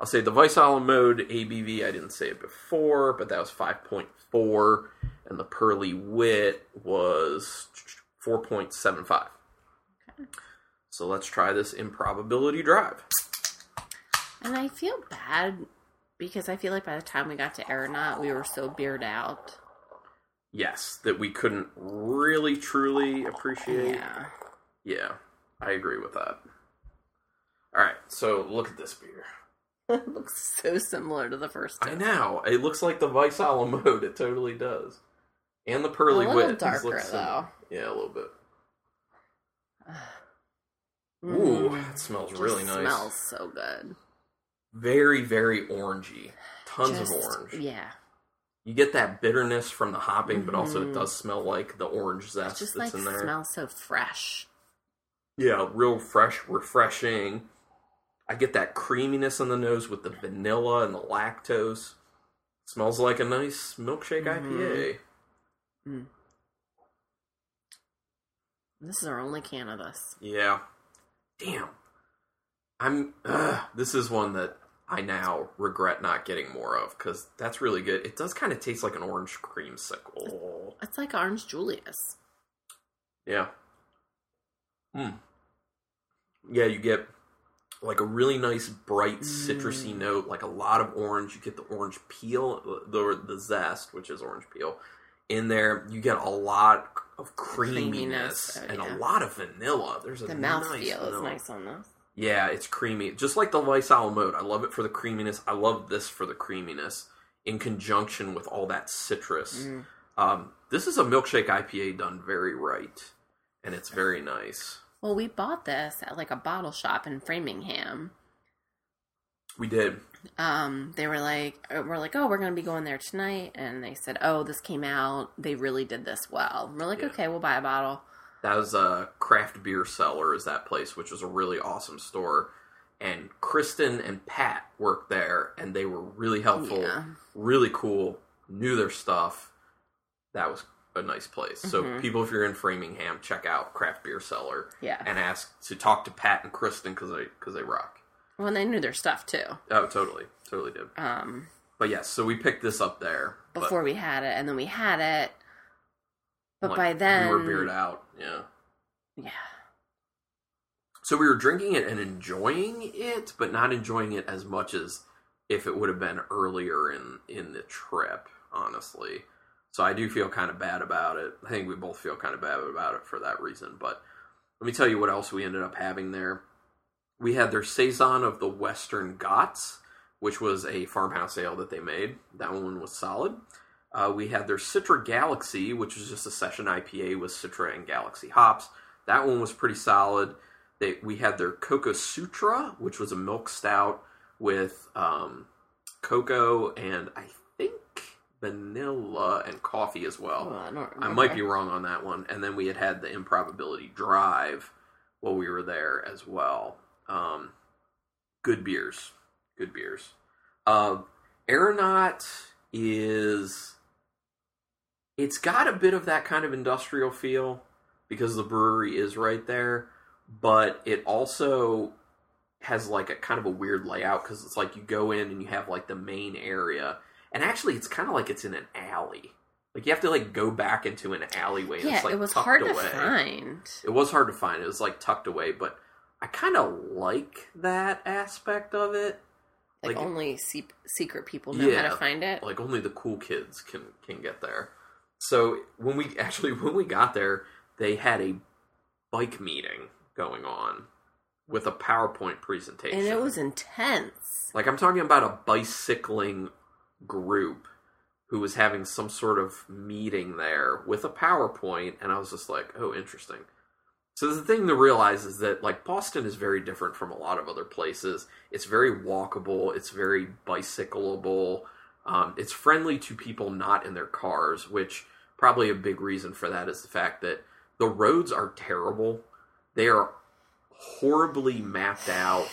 I'll say the Weiss a la Mode ABV, I didn't say it before, but that was 5.4. And the Pearly Wit was 4.75. Okay. So let's try this Improbability Drive. And I feel bad because I feel like by the time we got to Aeronaut, we were so beered out. Yes, that we couldn't really truly appreciate. Yeah. Yeah, I agree with that. All right, so look at this beer. It looks so similar to the first one. I know. It looks like the Weiss a la Mode. It totally does. And the Pearly Wit. A little darker, though. Yeah, a little bit. Ooh, that smells really nice. It smells so good. Very, very orangey. Tons of orange. Yeah. You get that bitterness from the hopping, but also it does smell like the orange zest that's like in there. It smells so fresh. Yeah, real fresh, refreshing. I get that creaminess in the nose with the vanilla and the lactose. It smells like a nice milkshake IPA. Mm. This is our only can of this. Yeah. Damn. This is one that I now regret not getting more of, because that's really good. It does kind of taste like an orange creamsicle. It's like Orange Julius. Yeah. Mm. Yeah, you get like a really nice, bright, citrusy note, like a lot of orange. You get the orange peel, the zest, which is orange peel, in there. You get a lot of creaminess and a lot of vanilla. There's a nice mouthfeel is nice on this. Yeah, it's creamy. Just like the Weiss a la Mode. I love it for the creaminess. I love this for the creaminess in conjunction with all that citrus. Mm. This is a milkshake IPA done very right, and it's very nice. Well, we bought this at like a bottle shop in Framing Hammer. We did. They were like, oh, we're going to be going there tonight. And they said, oh, this came out. They really did this well. And we're like, okay, we'll buy a bottle. That was a Craft Beer Cellar is that place, which was a really awesome store. And Kristen and Pat worked there, and they were really helpful, really cool, knew their stuff. That was a nice place. So people, if you're in Framingham, check out Craft Beer Cellar and ask to talk to Pat and Kristen because they rock. Well, and they knew their stuff, too. Oh, totally. Totally did. But, yes, so we picked this up there. Before we had it, and then we had it. But like, by then... we were bearded out, yeah. So we were drinking it and enjoying it, but not enjoying it as much as if it would have been earlier in the trip, honestly. So I do feel kind of bad about it. I think we both feel kind of bad about it for that reason. But let me tell you what else we ended up having there. We had their Saison of the Western Ghats, which was a farmhouse ale that they made. That one was solid. We had their Citra Galaxy, which was just a session IPA with Citra and Galaxy hops. That one was pretty solid. We had their Cocoa Sutra, which was a milk stout with cocoa and I think vanilla and coffee as well. Oh, I don't remember. I might be wrong on that one. And then we had the Improbability Drive while we were there as well. Good beers. Aeronaut is... It's got a bit of that kind of industrial feel because the brewery is right there, but it also has like a kind of a weird layout because it's like you go in and you have like the main area, and actually it's kind of like it's in an alley. Like you have to like go back into an alleyway. And it's like it was hard to find. It was hard to find. It was like tucked away, but I kind of like that aspect of it. Like only secret people know how to find it. Like only the cool kids can get there. So when we got there, they had a bike meeting going on with a PowerPoint presentation. And it was intense. Like I'm talking about a bicycling group who was having some sort of meeting there with a PowerPoint. And I was just like, oh, interesting. So the thing to realize is that like Boston is very different from a lot of other places. It's very walkable. It's very bicyclable. It's friendly to people not in their cars, which probably a big reason for that is the fact that the roads are terrible. They are horribly mapped out.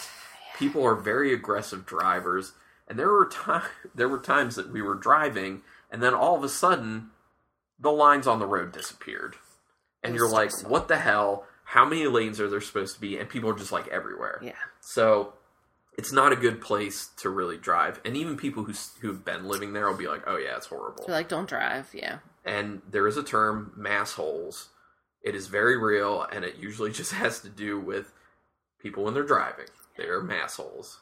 People are very aggressive drivers. And there were times that we were driving, and then all of a sudden, the lines on the road disappeared. And you're like, what the hell? How many lanes are there supposed to be? And people are just like everywhere. Yeah. So it's not a good place to really drive. And even people who've been living there will be like, oh yeah, it's horrible. They're like, don't drive. Yeah. And there is a term, massholes, It is very real, and it usually just has to do with people when they're driving. They are massholes.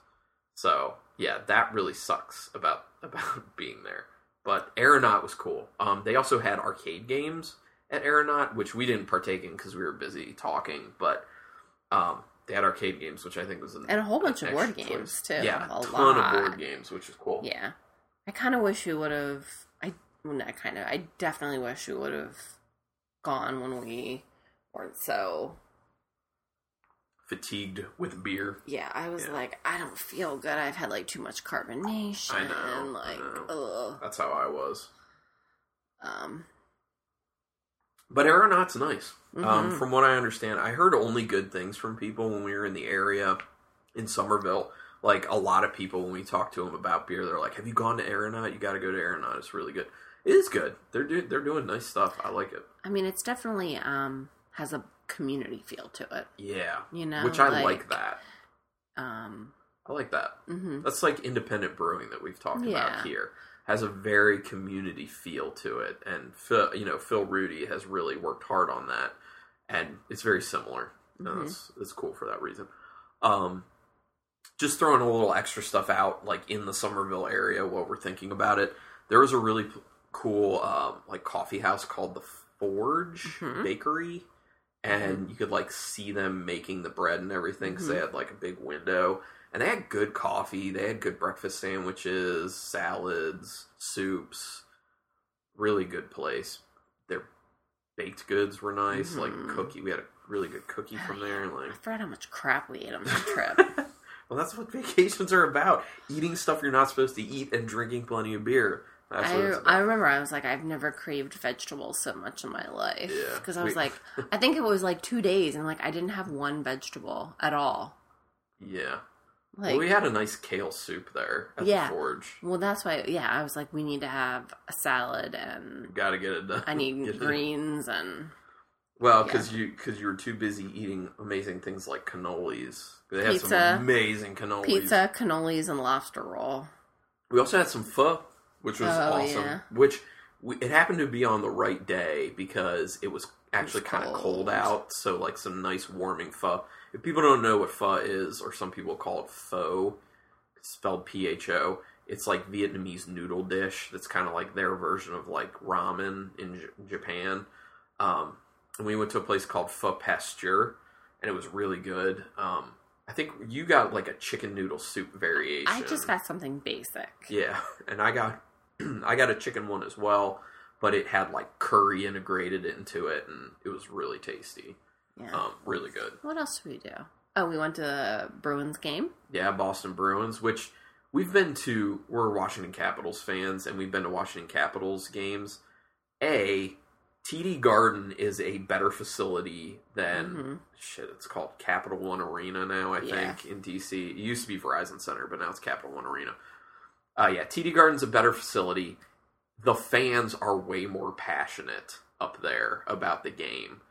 So, yeah, that really sucks about being there. But Aeronaut was cool. They also had arcade games at Aeronaut, which we didn't partake in because we were busy talking, but they had arcade games, which I think was... And a whole bunch of board games, too. Yeah, a ton of board games, which is cool. Yeah. I kind of wish we would have... I definitely wish we would have gone when we weren't so... fatigued with beer. Yeah, I was like, I don't feel good. I've had, like, too much carbonation. I know. And, like, ugh. That's how I was. But Aeronaut's nice. Mm-hmm. From what I understand, I heard only good things from people when we were in the area in Somerville. Like, a lot of people, when we talked to them about beer, they're like, have you gone to Aeronaut? You gotta go to Aeronaut. It's really good. It is good. They're doing nice stuff. I like it. I mean, it's definitely has a community feel to it. Yeah. You know? Which I like that. I like that. Mm-hmm. That's like independent brewing that we've talked about here. Has a very community feel to it. And, Phil Rudy has really worked hard on that. And it's very similar. Mm-hmm. It's cool for that reason. Just throwing a little extra stuff out, like in the Somerville area while we're thinking about it. There was a really cool, like, coffee house called The Forge Bakery. And you could, like, see them making the bread and everything because they had, like, a big window. And they had good coffee. They had good breakfast sandwiches, salads, soups. Really good place. Their baked goods were nice. Like, cookie. We had a really good cookie from there. Like, I forgot how much crap we ate on that trip. Well, that's what vacations are about. Eating stuff you're not supposed to eat and drinking plenty of beer. I remember I was like, I've never craved vegetables so much in my life. Because I was like, I think it was like 2 days, and like I didn't have one vegetable at all. Yeah. Like, well, we had a nice kale soup there at the Forge. Well, that's why, I was like, we need to have a salad and... Gotta get it done. I need greens and... Well, because you were too busy eating amazing things like cannolis. They had some amazing cannolis. Pizza, cannolis, and lobster roll. We also had some pho, which was awesome. Yeah. Which, it happened to be on the right day because it was actually kind of cold out. So, like, some nice warming pho. If people don't know what pho is, or some people call it pho, it's spelled P-H-O, it's like Vietnamese noodle dish that's kind of like their version of, like, ramen in Japan. And we went to a place called Pho Pasture, and it was really good. I think you got, like, a chicken noodle soup variation. I just got something basic. Yeah, and I got a chicken one as well, but it had, like, curry integrated into it, and it was really tasty. Yeah. Really good. What else did we do? Oh, we went to the Bruins game. Yeah, Boston Bruins, which we're Washington Capitals fans, and we've been to Washington Capitals games. TD Garden is a better facility than, it's called Capital One Arena now, I think, in D.C. It used to be Verizon Center, but now it's Capital One Arena. TD Garden's a better facility. The fans are way more passionate up there about the game.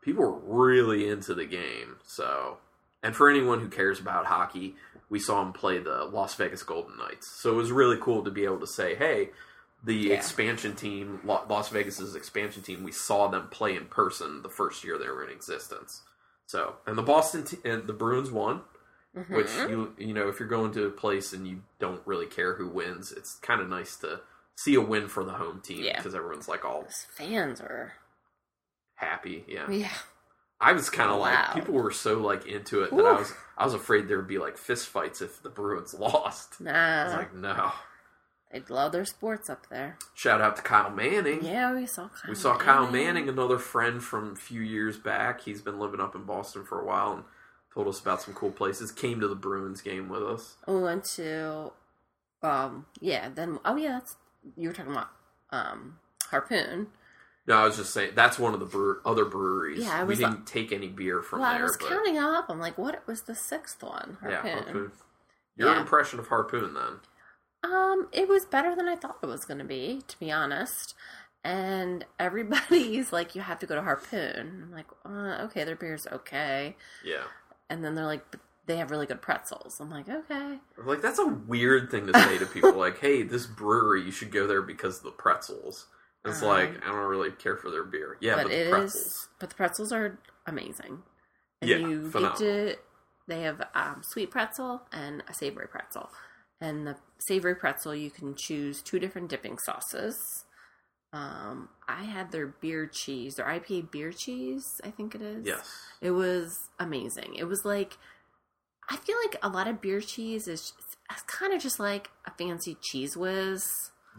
People were really into the game, so... And for anyone who cares about hockey, we saw them play the Las Vegas Golden Knights. So it was really cool to be able to say, hey... The expansion team, Las Vegas's expansion team, we saw them play in person the first year they were in existence. So, and the Boston and the Bruins won, which you know, if you're going to a place and you don't really care who wins, it's kind of nice to see a win for the home team because everyone's like all those fans are happy. Yeah. I was kind of like people were so like into it that I was afraid there would be like fist fights if the Bruins lost. Nah, I was like no. They love their sports up there. Shout out to Kyle Manning. Yeah, we saw Kyle Manning, another friend from a few years back. He's been living up in Boston for a while and told us about some cool places. Came to the Bruins game with us. We went to, you were talking about Harpoon. No, I was just saying, that's one of the other breweries. Yeah, we didn't take any beer from there. I was counting up. I'm like, what? It was the sixth one, Harpoon. Yeah, Harpoon. Your impression of Harpoon, then? It was better than I thought it was going to be honest. And everybody's like, you have to go to Harpoon. I'm like, okay, their beer's okay. Yeah. And then they're like, but they have really good pretzels. I'm like, okay. Like, that's a weird thing to say to people. Like, hey, this brewery, you should go there because of the pretzels. It's like, I don't really care for their beer. Yeah, but the pretzels. But the pretzels are amazing. And you phenomenal. They have sweet pretzel and a savory pretzel. And the savory pretzel, you can choose two different dipping sauces. I had their beer cheese, their IPA beer cheese, I think it is. Yes. It was amazing. It was like, I feel like a lot of beer cheese is kind of just like a fancy cheese whiz.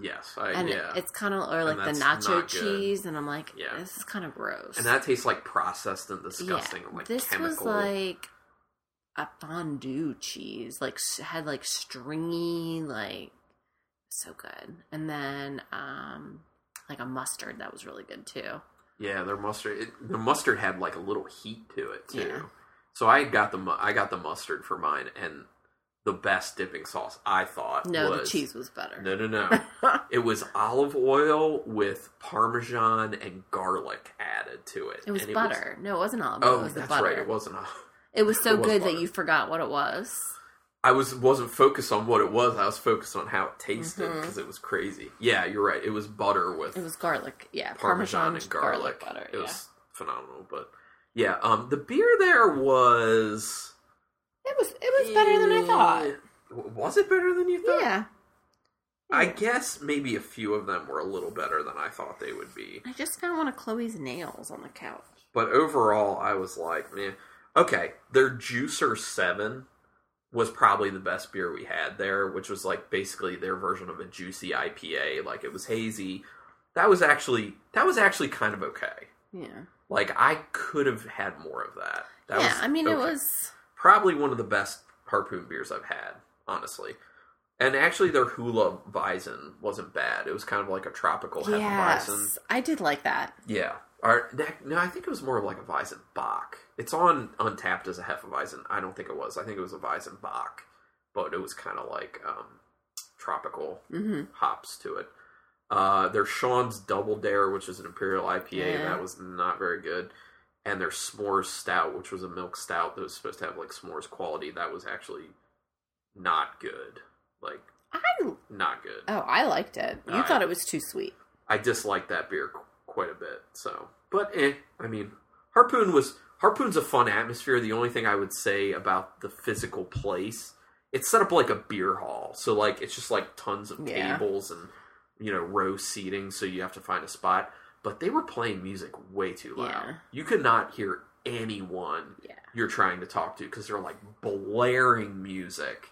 Yes. It's kind of, or like the nacho cheese, and I'm like, this is kind of gross. And that tastes like processed and disgusting. Yeah. Like this chemical. Was like a fondue cheese, like had like stringy, like so good. And then, like a mustard that was really good too. Yeah. Their mustard, the mustard had like a little heat to it too. Yeah. So I got the mustard for mine, and the best dipping sauce, I thought, was... the cheese was better. No. It was olive oil with Parmesan and garlic added to it. It was butter. No, it wasn't olive oil. Oh, that's right. It wasn't olive oil. It was so good that you forgot what it was. I wasn't focused on what it was. I was focused on how it tasted, because it was crazy. Yeah, you're right. It was butter with... It was garlic, yeah. Parmesan and garlic. Butter, it was phenomenal, but... Yeah, the beer there was... It was better than I thought. Was it better than you thought? Yeah. I guess maybe a few of them were a little better than I thought they would be. I just found one of Chloe's nails on the couch. But overall, I was like, man. Okay, their Juicer 7 was probably the best beer we had there, which was like basically their version of a juicy IPA. Like, it was hazy. That was actually kind of okay. Yeah. Like, I could have had more of that. It was... probably one of the best Harpoon beers I've had, honestly. And actually, their Hula Bison wasn't bad. It was kind of like a tropical Hefeweizen. Yes, I did like that. Yeah. I think it was more of like a Weizen Bock. It's on Untapped as a Hefeweizen. I don't think it was. I think it was a Weizen Bock. But it was kind of like tropical hops to it. Their Sean's Double Dare, which is an Imperial IPA, that was not very good. And their S'mores Stout, which was a milk stout that was supposed to have, like, s'mores quality, that was actually not good. Like, not good. Oh, I liked it. You thought it was too sweet. I disliked that beer quite a bit, so. But, I mean, Harpoon's a fun atmosphere. The only thing I would say about the physical place, it's set up like a beer hall. So, like, it's just, like, tons of tables and... you know, row seating, so you have to find a spot. But they were playing music way too loud. Yeah. You could not hear anyone you're trying to talk to, because they're, like, blaring music.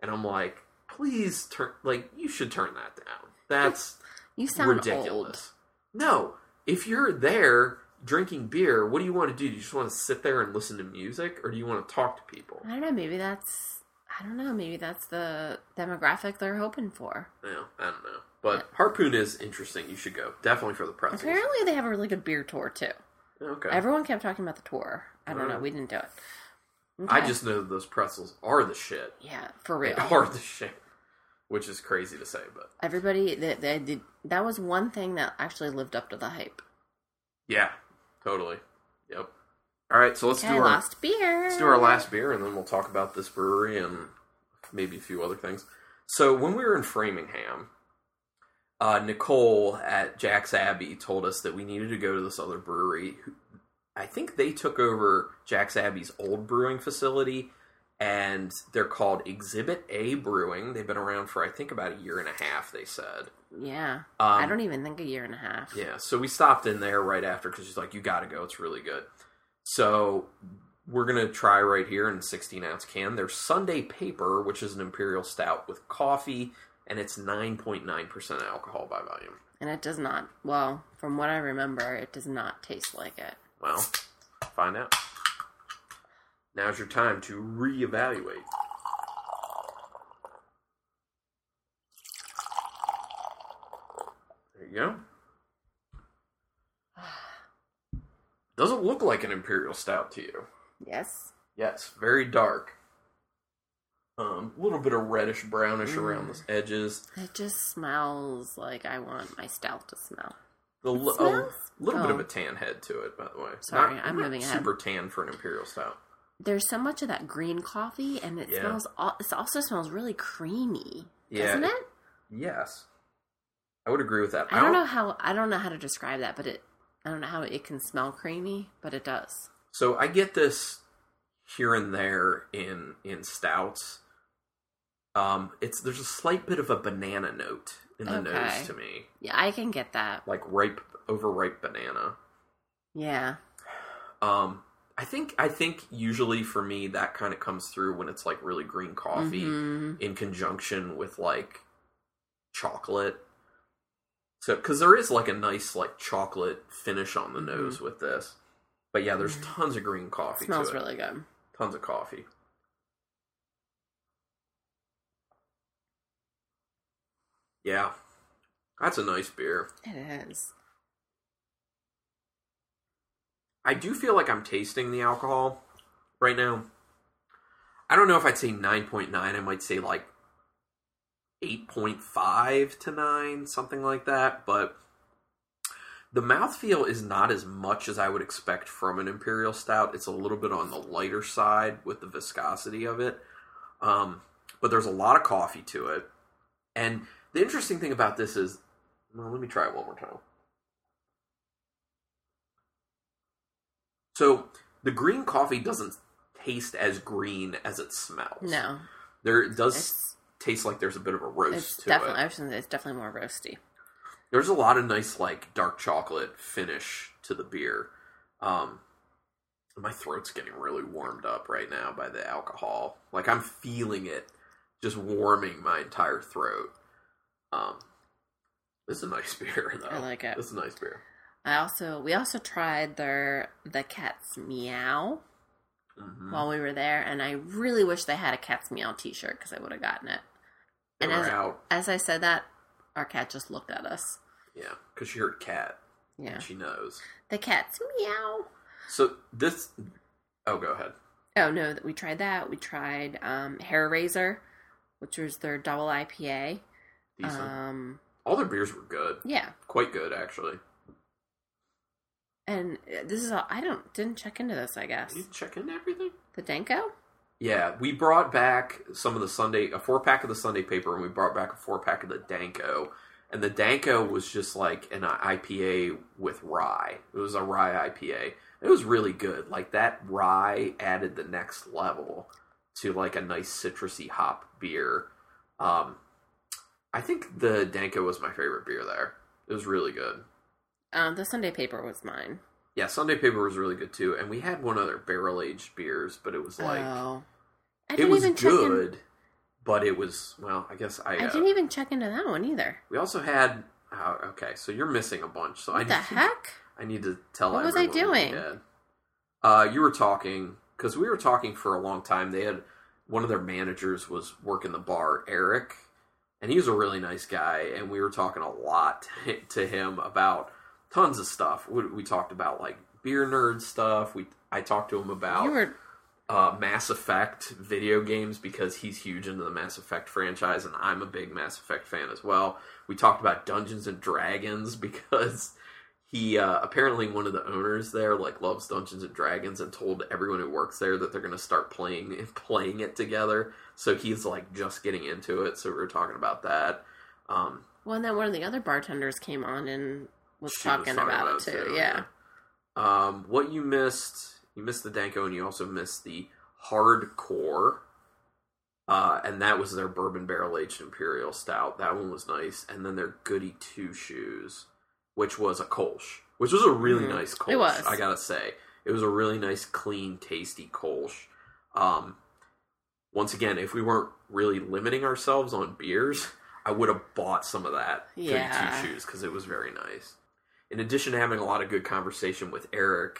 And I'm like, please turn... Like, you should turn that down. That's you sound ridiculous. Old. No. If you're there drinking beer, what do you want to do? Do you just want to sit there and listen to music? Or do you want to talk to people? I don't know. Maybe that's the demographic they're hoping for. Yeah, I don't know. But Harpoon is interesting. You should go. Definitely for the pretzels. Apparently they have a really good beer tour, too. Okay. Everyone kept talking about the tour. I don't know. We didn't do it. Okay. I just know that those pretzels are the shit. Yeah, for real. They are the shit. Which is crazy to say, but... Everybody... that was one thing that actually lived up to the hype. Yeah. Totally. Yep. All right, so let's do our last beer. Let's do our last beer, and then we'll talk about this brewery and maybe a few other things. So when we were in Framing Hammer... Nicole at Jack's Abbey told us that we needed to go to this other brewery. I think they took over Jack's Abbey's old brewing facility, and they're called Exhibit A Brewing. They've been around for, I think, about a year and a half, they said. Yeah. I don't even think a year and a half. Yeah, so we stopped in there right after, because she's like, you gotta go, it's really good. So we're gonna try right here in a 16-ounce can. There's Sunday Paper, which is an Imperial Stout with coffee, and it's 9.9% alcohol by volume. And it does not, well, from what I remember, it does not taste like it. Well, find out. Now's your time to reevaluate. There you go. Doesn't look like an Imperial Stout to you. Yes. Yes, very dark. A little bit of reddish-brownish around the edges. It just smells like I want my stout to smell. A little bit of a tan head to it, by the way. Sorry, I'm moving ahead. Super tan for an Imperial Stout. There's so much of that green coffee, and it smells. It also smells really creamy, doesn't it? Yes. I would agree with that. I don't know how to describe that, but I don't know how it can smell creamy, but it does. So I get this here and there in stouts. There's a slight bit of a banana note in the nose to me. Yeah, I can get that. Like overripe banana. Yeah. I think usually for me that kind of comes through when it's like really green coffee in conjunction with like chocolate. So, because there is like a nice like chocolate finish on the nose with this. But yeah, there's tons of green coffee. It smells to it. Really good. Tons of coffee. Yeah. That's a nice beer. It is. I do feel like I'm tasting the alcohol right now. I don't know if I'd say 9.9. I might say like 8.5 to 9, something like that. But the mouthfeel is not as much as I would expect from an Imperial Stout. It's a little bit on the lighter side with the viscosity of it. But there's a lot of coffee to it. And the interesting thing about this is... Well, let me try it one more time. So, the green coffee doesn't taste as green as it smells. No. It does taste like there's a bit of a roast to it. It's definitely more roasty. There's a lot of nice, like, dark chocolate finish to the beer. My throat's getting really warmed up right now by the alcohol. Like, I'm feeling it just warming my entire throat. This is a nice beer, though. I like it. This is a nice beer. We also tried the Cat's Meow while we were there, and I really wish they had a Cat's Meow t-shirt because I would have gotten it. They were out. As I said that, our cat just looked at us. Yeah, because she heard cat. Yeah, and she knows the Cat's Meow. So this. Oh, go ahead. Oh no, we tried that. We tried Hair Razor, which was their double IPA. Decent. All their beers were good. Yeah, quite good actually. And this is all, I didn't check into this, I guess. You check into everything? The Danko? Yeah, we brought back a 4-pack of the Sunday Paper, and we brought back a 4-pack of the Danko. And the Danko was just like an IPA with rye. It was a rye IPA. It was really good. Like, that rye added the next level to, like, a nice citrusy hop beer. I think the Danko was my favorite beer there. It was really good. The Sunday Paper was mine. Yeah, Sunday Paper was really good, too. And we had one other barrel-aged beers, but it was like... Oh. I didn't even check into that one, either. We also had... Oh, okay, so you're missing a bunch. So what the heck? I need to tell everyone. What was I doing? You were talking, because we were talking for a long time. They had... One of their managers was working the bar, Eric, and he was a really nice guy, and we were talking a lot to him about... Tons of stuff. We talked about, like, beer nerd stuff. I talked to him about Mass Effect video games because he's huge into the Mass Effect franchise, and I'm a big Mass Effect fan as well. We talked about Dungeons & Dragons because he, apparently one of the owners there, like, loves Dungeons & Dragons and told everyone who works there that they're going to start playing it together. So he's, like, just getting into it. So we were talking about that. And then one of the other bartenders came on and... was talking about it too. Yeah. What you missed the Danko, and you also missed the Hardcore, and that was their bourbon barrel aged Imperial Stout. That one was nice. And then their Goody Two Shoes, which was a Kolsch, which was a really nice Kolsch. It was. I gotta say, it was a really nice, clean, tasty Kolsch. Once again, if we weren't really limiting ourselves on beers, I would have bought some of that Goody Two Shoes because it was very nice. In addition to having a lot of good conversation with Eric,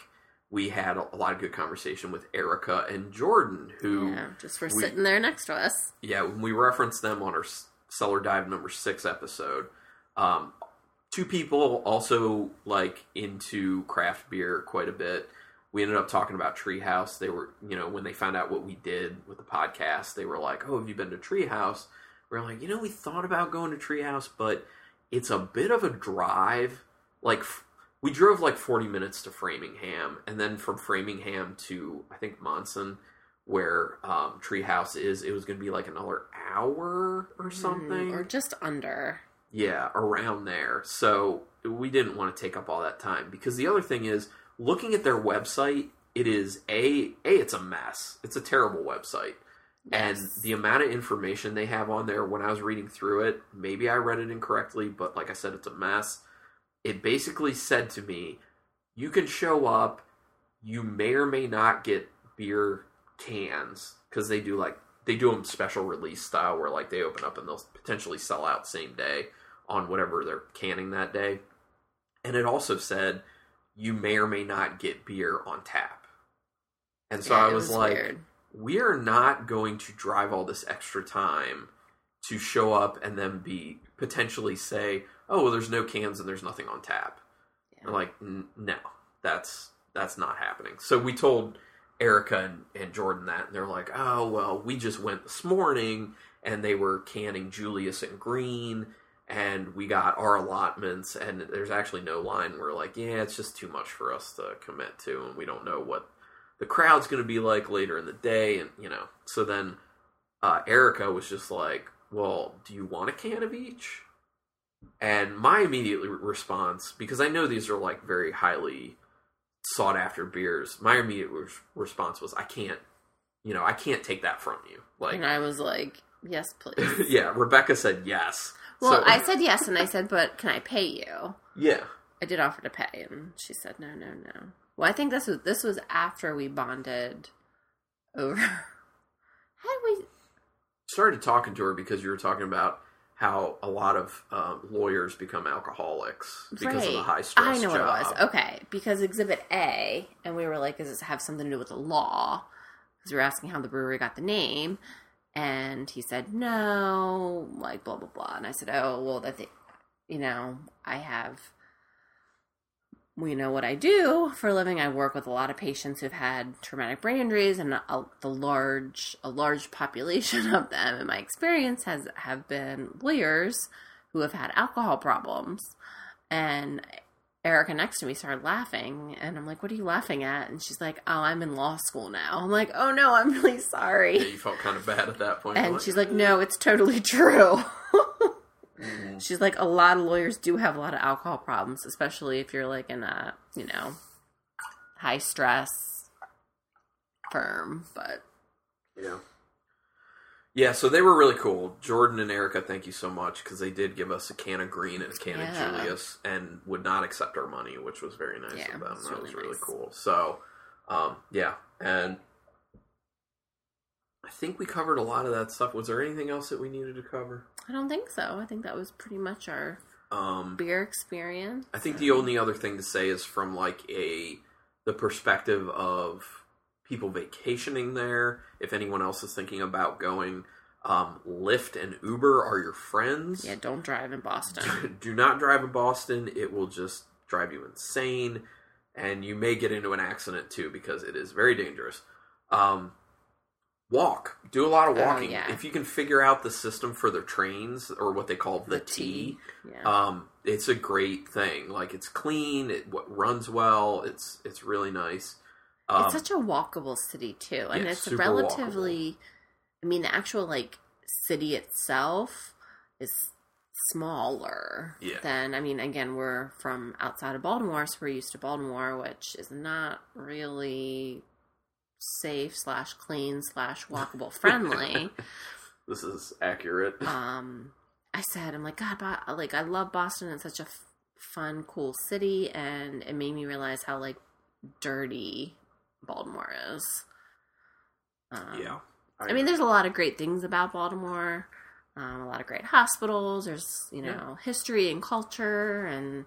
we had a lot of good conversation with Erica and Jordan, who were sitting there next to us. Yeah, when we referenced them on our Cellar Dive number 6 episode, two people also like into craft beer quite a bit. We ended up talking about Treehouse. They were, when they found out what we did with the podcast, they were like, "Oh, have you been to Treehouse?" We're like, we thought about going to Treehouse, but it's a bit of a drive. Like, we drove like 40 minutes to Framingham, and then from Framingham to, I think, Monson, where Treehouse is, it was going to be like another hour or something. Or just under. Yeah, around there. So we didn't want to take up all that time. Because the other thing is, looking at their website, it is it's a mess. It's a terrible website. Yes. And the amount of information they have on there, when I was reading through it, maybe I read it incorrectly, but like I said, it's a mess. It basically said to me, you can show up, you may or may not get beer cans, because they do them special release style where like they open up and they'll potentially sell out same day on whatever they're canning that day. And it also said, you may or may not get beer on tap. And so yeah, I was like, weird. We are not going to drive all this extra time to show up and then be potentially say, oh, well, there's no cans and there's nothing on tap. Yeah. I'm like, no, that's not happening. So we told Erica and Jordan that, and they're like, oh, well, we just went this morning and they were canning Julius and Green and we got our allotments and there's actually no line. We're like, yeah, it's just too much for us to commit to, and we don't know what the crowd's going to be like later in the day. And, you know, so then Erica was just like, well, do you want a can of each? And my immediate response, because I know these are like very highly sought after beers, my immediate response was, I can't take that from you. Like, and I was like, yes, please. Yeah. Rebecca said yes. Well, so, I said yes. And I said, but can I pay you? Yeah. I did offer to pay. And she said, no. Well, I think this was after we bonded over. How did we? Started talking to her because you were talking about how a lot of lawyers become alcoholics because of the high stress job. I know what it was. Okay, because Exhibit A, and we were like, does this have something to do with the law? Because we were asking how the brewery got the name, and he said no, like blah blah blah, and I said, oh well, that I have. We know what I do for a living. I work with a lot of patients who've had traumatic brain injuries, and a large population of them, in my experience, have been lawyers who have had alcohol problems. And Erica next to me started laughing, and I'm like, "What are you laughing at?" And she's like, "Oh, I'm in law school now." I'm like, "Oh no, I'm really sorry." Yeah, you felt kind of bad at that point. And she's like, "No, it's totally true." She's like, a lot of lawyers do have a lot of alcohol problems, especially if you're like in a, high stress firm, but. Yeah. Yeah. So they were really cool. Jordan and Erica, thank you so much. 'Cause they did give us a can of Green and a can of Julius and would not accept our money, which was very nice of them. That was really cool. So, yeah. And I think we covered a lot of that stuff. Was there anything else that we needed to cover? I don't think so. I think that was pretty much our beer experience. I think the only other thing to say is from like the perspective of people vacationing there. If anyone else is thinking about going, Lyft and Uber are your friends. Yeah, don't drive in Boston. Do not drive in Boston. It will just drive you insane. And you may get into an accident too, because it is very dangerous. Walk. Do a lot of walking. Oh, yeah. If you can figure out the system for their trains, or what they call the T, yeah. It's a great thing. Like, it's clean, it runs well, it's really nice. It's such a walkable city, too. And it's relatively... Walkable. I mean, the actual, like, city itself is smaller than... I mean, again, we're from outside of Baltimore, so we're used to Baltimore, which is not really... safe/clean/walkable friendly. This is accurate. I said, I'm like, God, like, I love Boston. It's such a fun, cool city, and it made me realize how like dirty Baltimore is. I mean, there's a lot of great things about Baltimore. A lot of great hospitals. There's history and culture and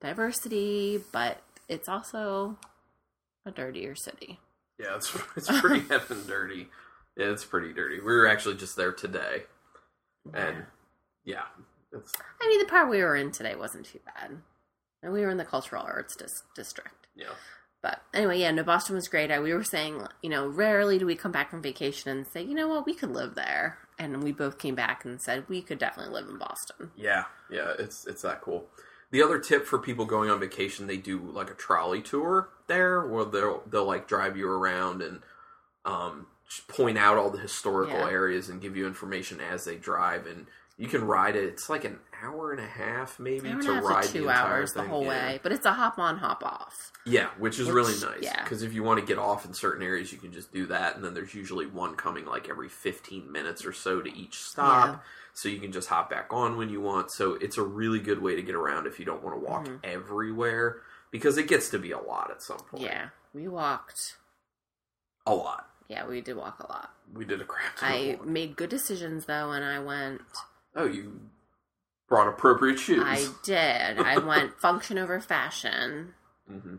diversity, but it's also a dirtier city. Yeah, it's pretty effing dirty. Yeah, it's pretty dirty. We were actually just there today. And, I mean, the part we were in today wasn't too bad. And we were in the Cultural Arts District. Yeah. But, anyway, no, Boston was great. We were saying, rarely do we come back from vacation and say, you know what, we could live there. And we both came back and said, we could definitely live in Boston. Yeah, it's that cool. The other tip for people going on vacation, they do like a trolley tour there, where they'll like drive you around and point out all the historical areas and give you information as they drive, and You can ride it. It's like an hour and a half, maybe, to ride the entire thing. 2 hours the whole way. But it's a hop on, hop off. Yeah, which is really nice. Yeah. Because if you want to get off in certain areas, you can just do that. And then there's usually one coming like every 15 minutes or so to each stop. Yeah. So you can just hop back on when you want. So it's a really good way to get around if you don't want to walk everywhere. Because it gets to be a lot at some point. Yeah, we walked. A lot. Yeah, we did walk a lot. We did a crap ton of walk. I made good decisions, though, and I went... Oh, you brought appropriate shoes. I did. I went function over fashion. Mm-hmm.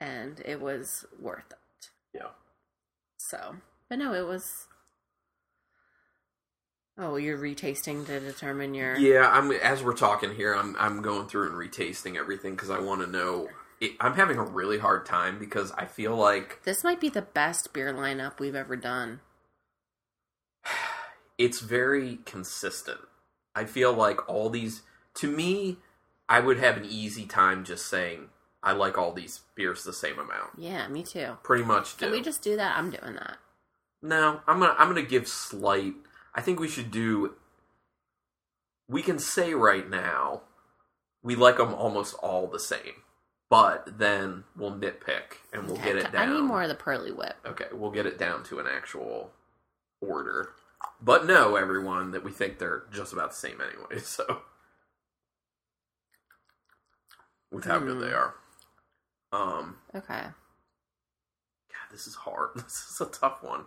And it was worth it. Yeah. So, but no, it was... Oh, you're retasting to determine your... Yeah, as we're talking here, I'm going through and retasting everything because I want to know... I'm having a really hard time because I feel like... This might be the best beer lineup we've ever done. It's very consistent. I feel like all these... To me, I would have an easy time just saying, I like all these beers the same amount. Yeah, me too. Pretty much do. Can we just do that? I'm doing that. No, I'm gonna give slight... I think we should do... We can say right now, we like them almost all the same. But then we'll nitpick and we'll get it down. I need more of the Pearly Wit. Okay, we'll get it down to an actual order. But know, everyone, that we think they're just about the same anyway, so. With how good they are. Okay. God, this is hard. This is a tough one.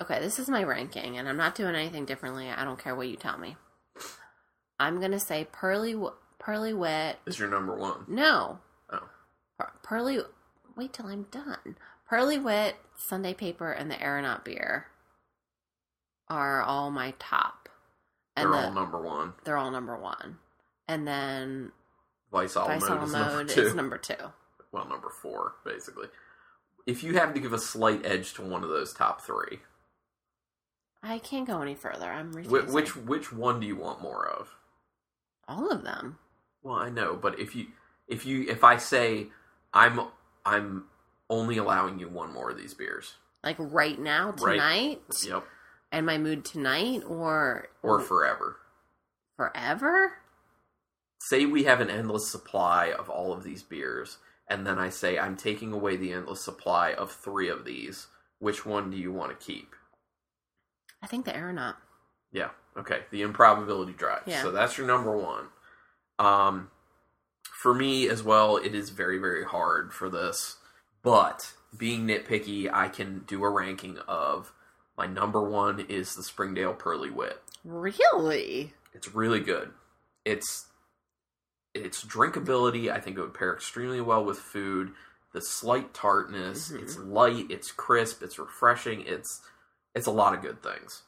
Okay, this is my ranking, and I'm not doing anything differently. I don't care what you tell me. I'm going to say Pearly Wit... Is your number one? No. Oh. Pearly... Wait till I'm done. Pearly Wit, Sunday Paper, and the Aeronaut beer are all my top. And they're all number one. They're all number one. And then... Weiss a la Mode is number two. Well, number four, basically. If you have to give a slight edge to one of those top three... I can't go any further. I'm refusing. Which one do you want more of? All of them. Well, I know, but if I say I'm only allowing you one more of these beers, like right now, tonight, right. Yep, and my mood tonight, or forever. Say we have an endless supply of all of these beers, and then I say I'm taking away the endless supply of three of these. Which one do you want to keep? I think the Aeronaut. Yeah. Okay. The Improbability Drive. Yeah. So that's your number one. For me as well, it is very, very hard for this, but being nitpicky, I can do a ranking of my number one is the Springdale Pearly Wit. Really? It's really good. It's drinkability. I think it would pair extremely well with food. The slight tartness, it's light, it's crisp, it's refreshing. It's a lot of good things.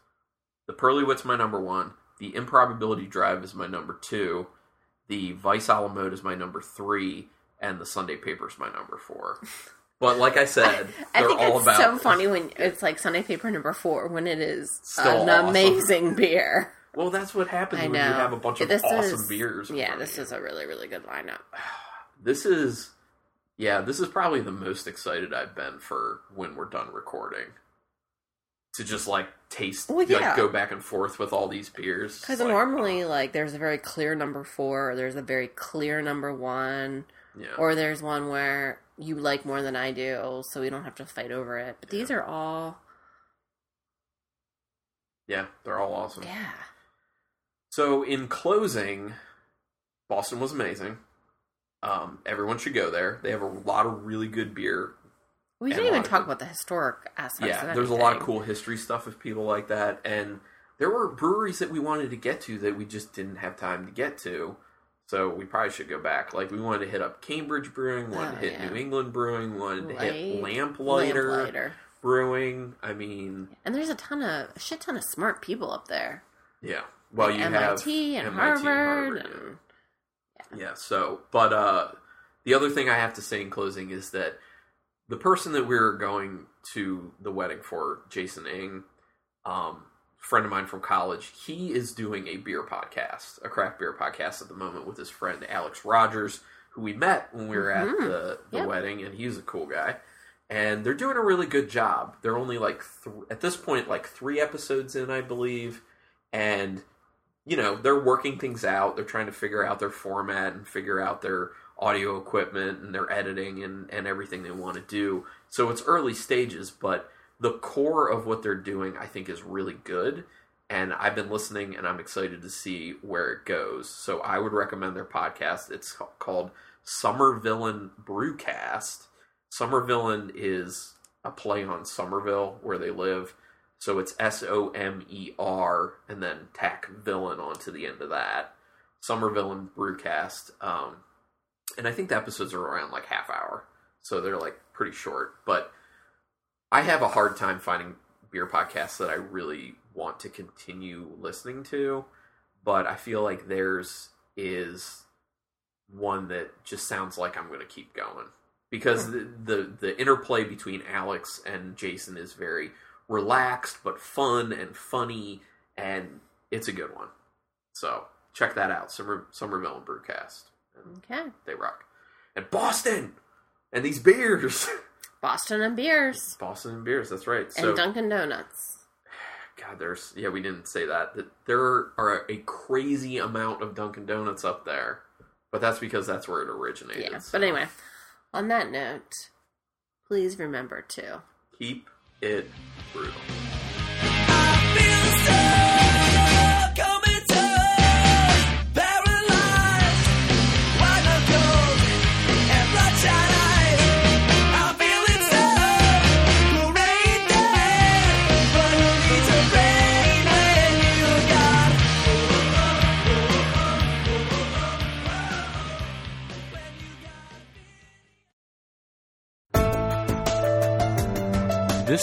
The Pearly Wit's my number one. The Improbability Drive is my number two. The Weiss a la Mode is my number three, and the Sunday Paper is my number four. But like I said, they're all about... I think it's so funny when it's like Sunday Paper number four when it is still an awesome, amazing beer. Well, that's what happens when you have a bunch of awesome beers. Yeah, this is a really, really good lineup. This is probably the most excited I've been for when we're done recording. To just, like, taste, go back and forth with all these beers. Because normally, there's a very clear number four, or there's a very clear number one, or there's one where you like more than I do, so we don't have to fight over it. But these are all... Yeah, they're all awesome. Yeah. So, in closing, Boston was amazing. Everyone should go there. They have a lot of really good beer. We didn't even talk about the historic aspects of everything. There's a lot of cool history stuff with people like that. And there were breweries that we wanted to get to that we just didn't have time to get to. So we probably should go back. Like, we wanted to hit up Cambridge Brewing, wanted to hit New England Brewing, wanted to hit Lamplighter Brewing. I mean... And there's a shit ton of smart people up there. Yeah. Well, like you have MIT and Harvard. But the other thing I have to say in closing is that the person that we were going to the wedding for, Jason Ng, friend of mine from college, he is doing a craft beer podcast at the moment with his friend Alex Rogers, who we met when we were at the wedding, and he's a cool guy. And they're doing a really good job. They're only, at this point, 3 episodes in, I believe, And, you know, they're working things out. They're trying to figure out their format and figure out their audio equipment and their editing and everything they want to do. So it's early stages, but the core of what they're doing, I think, is really good. And I've been listening, and I'm excited to see where it goes. So I would recommend their podcast. It's called Summer Villain Brewcast. Summer Villain is a play on Somerville, where they live. So it's S-O-M-E-R, and then tack villain onto the end of that. Summer Villain Brewcast. And I think the episodes are around like half hour. So they're like pretty short. But I have a hard time finding beer podcasts that I really want to continue listening to. But I feel like theirs is one that just sounds like I'm going to keep going. Because the interplay between Alex and Jason is very relaxed, but fun and funny, and it's a good one. So check that out, Somerville and Brewcast. And okay, they rock. And Boston and these beers. Boston and beers. Boston and beers. That's right. And so, Dunkin' Donuts. God, there's we didn't say that. There are a crazy amount of Dunkin' Donuts up there, but that's because that's where it originated. Yeah, so. But anyway. On that note, please remember to keep it brutal. I feel so coming to paralyzed by the cold and bloodshot eyes. I'm feeling so great day, but who needs a brain when you got. This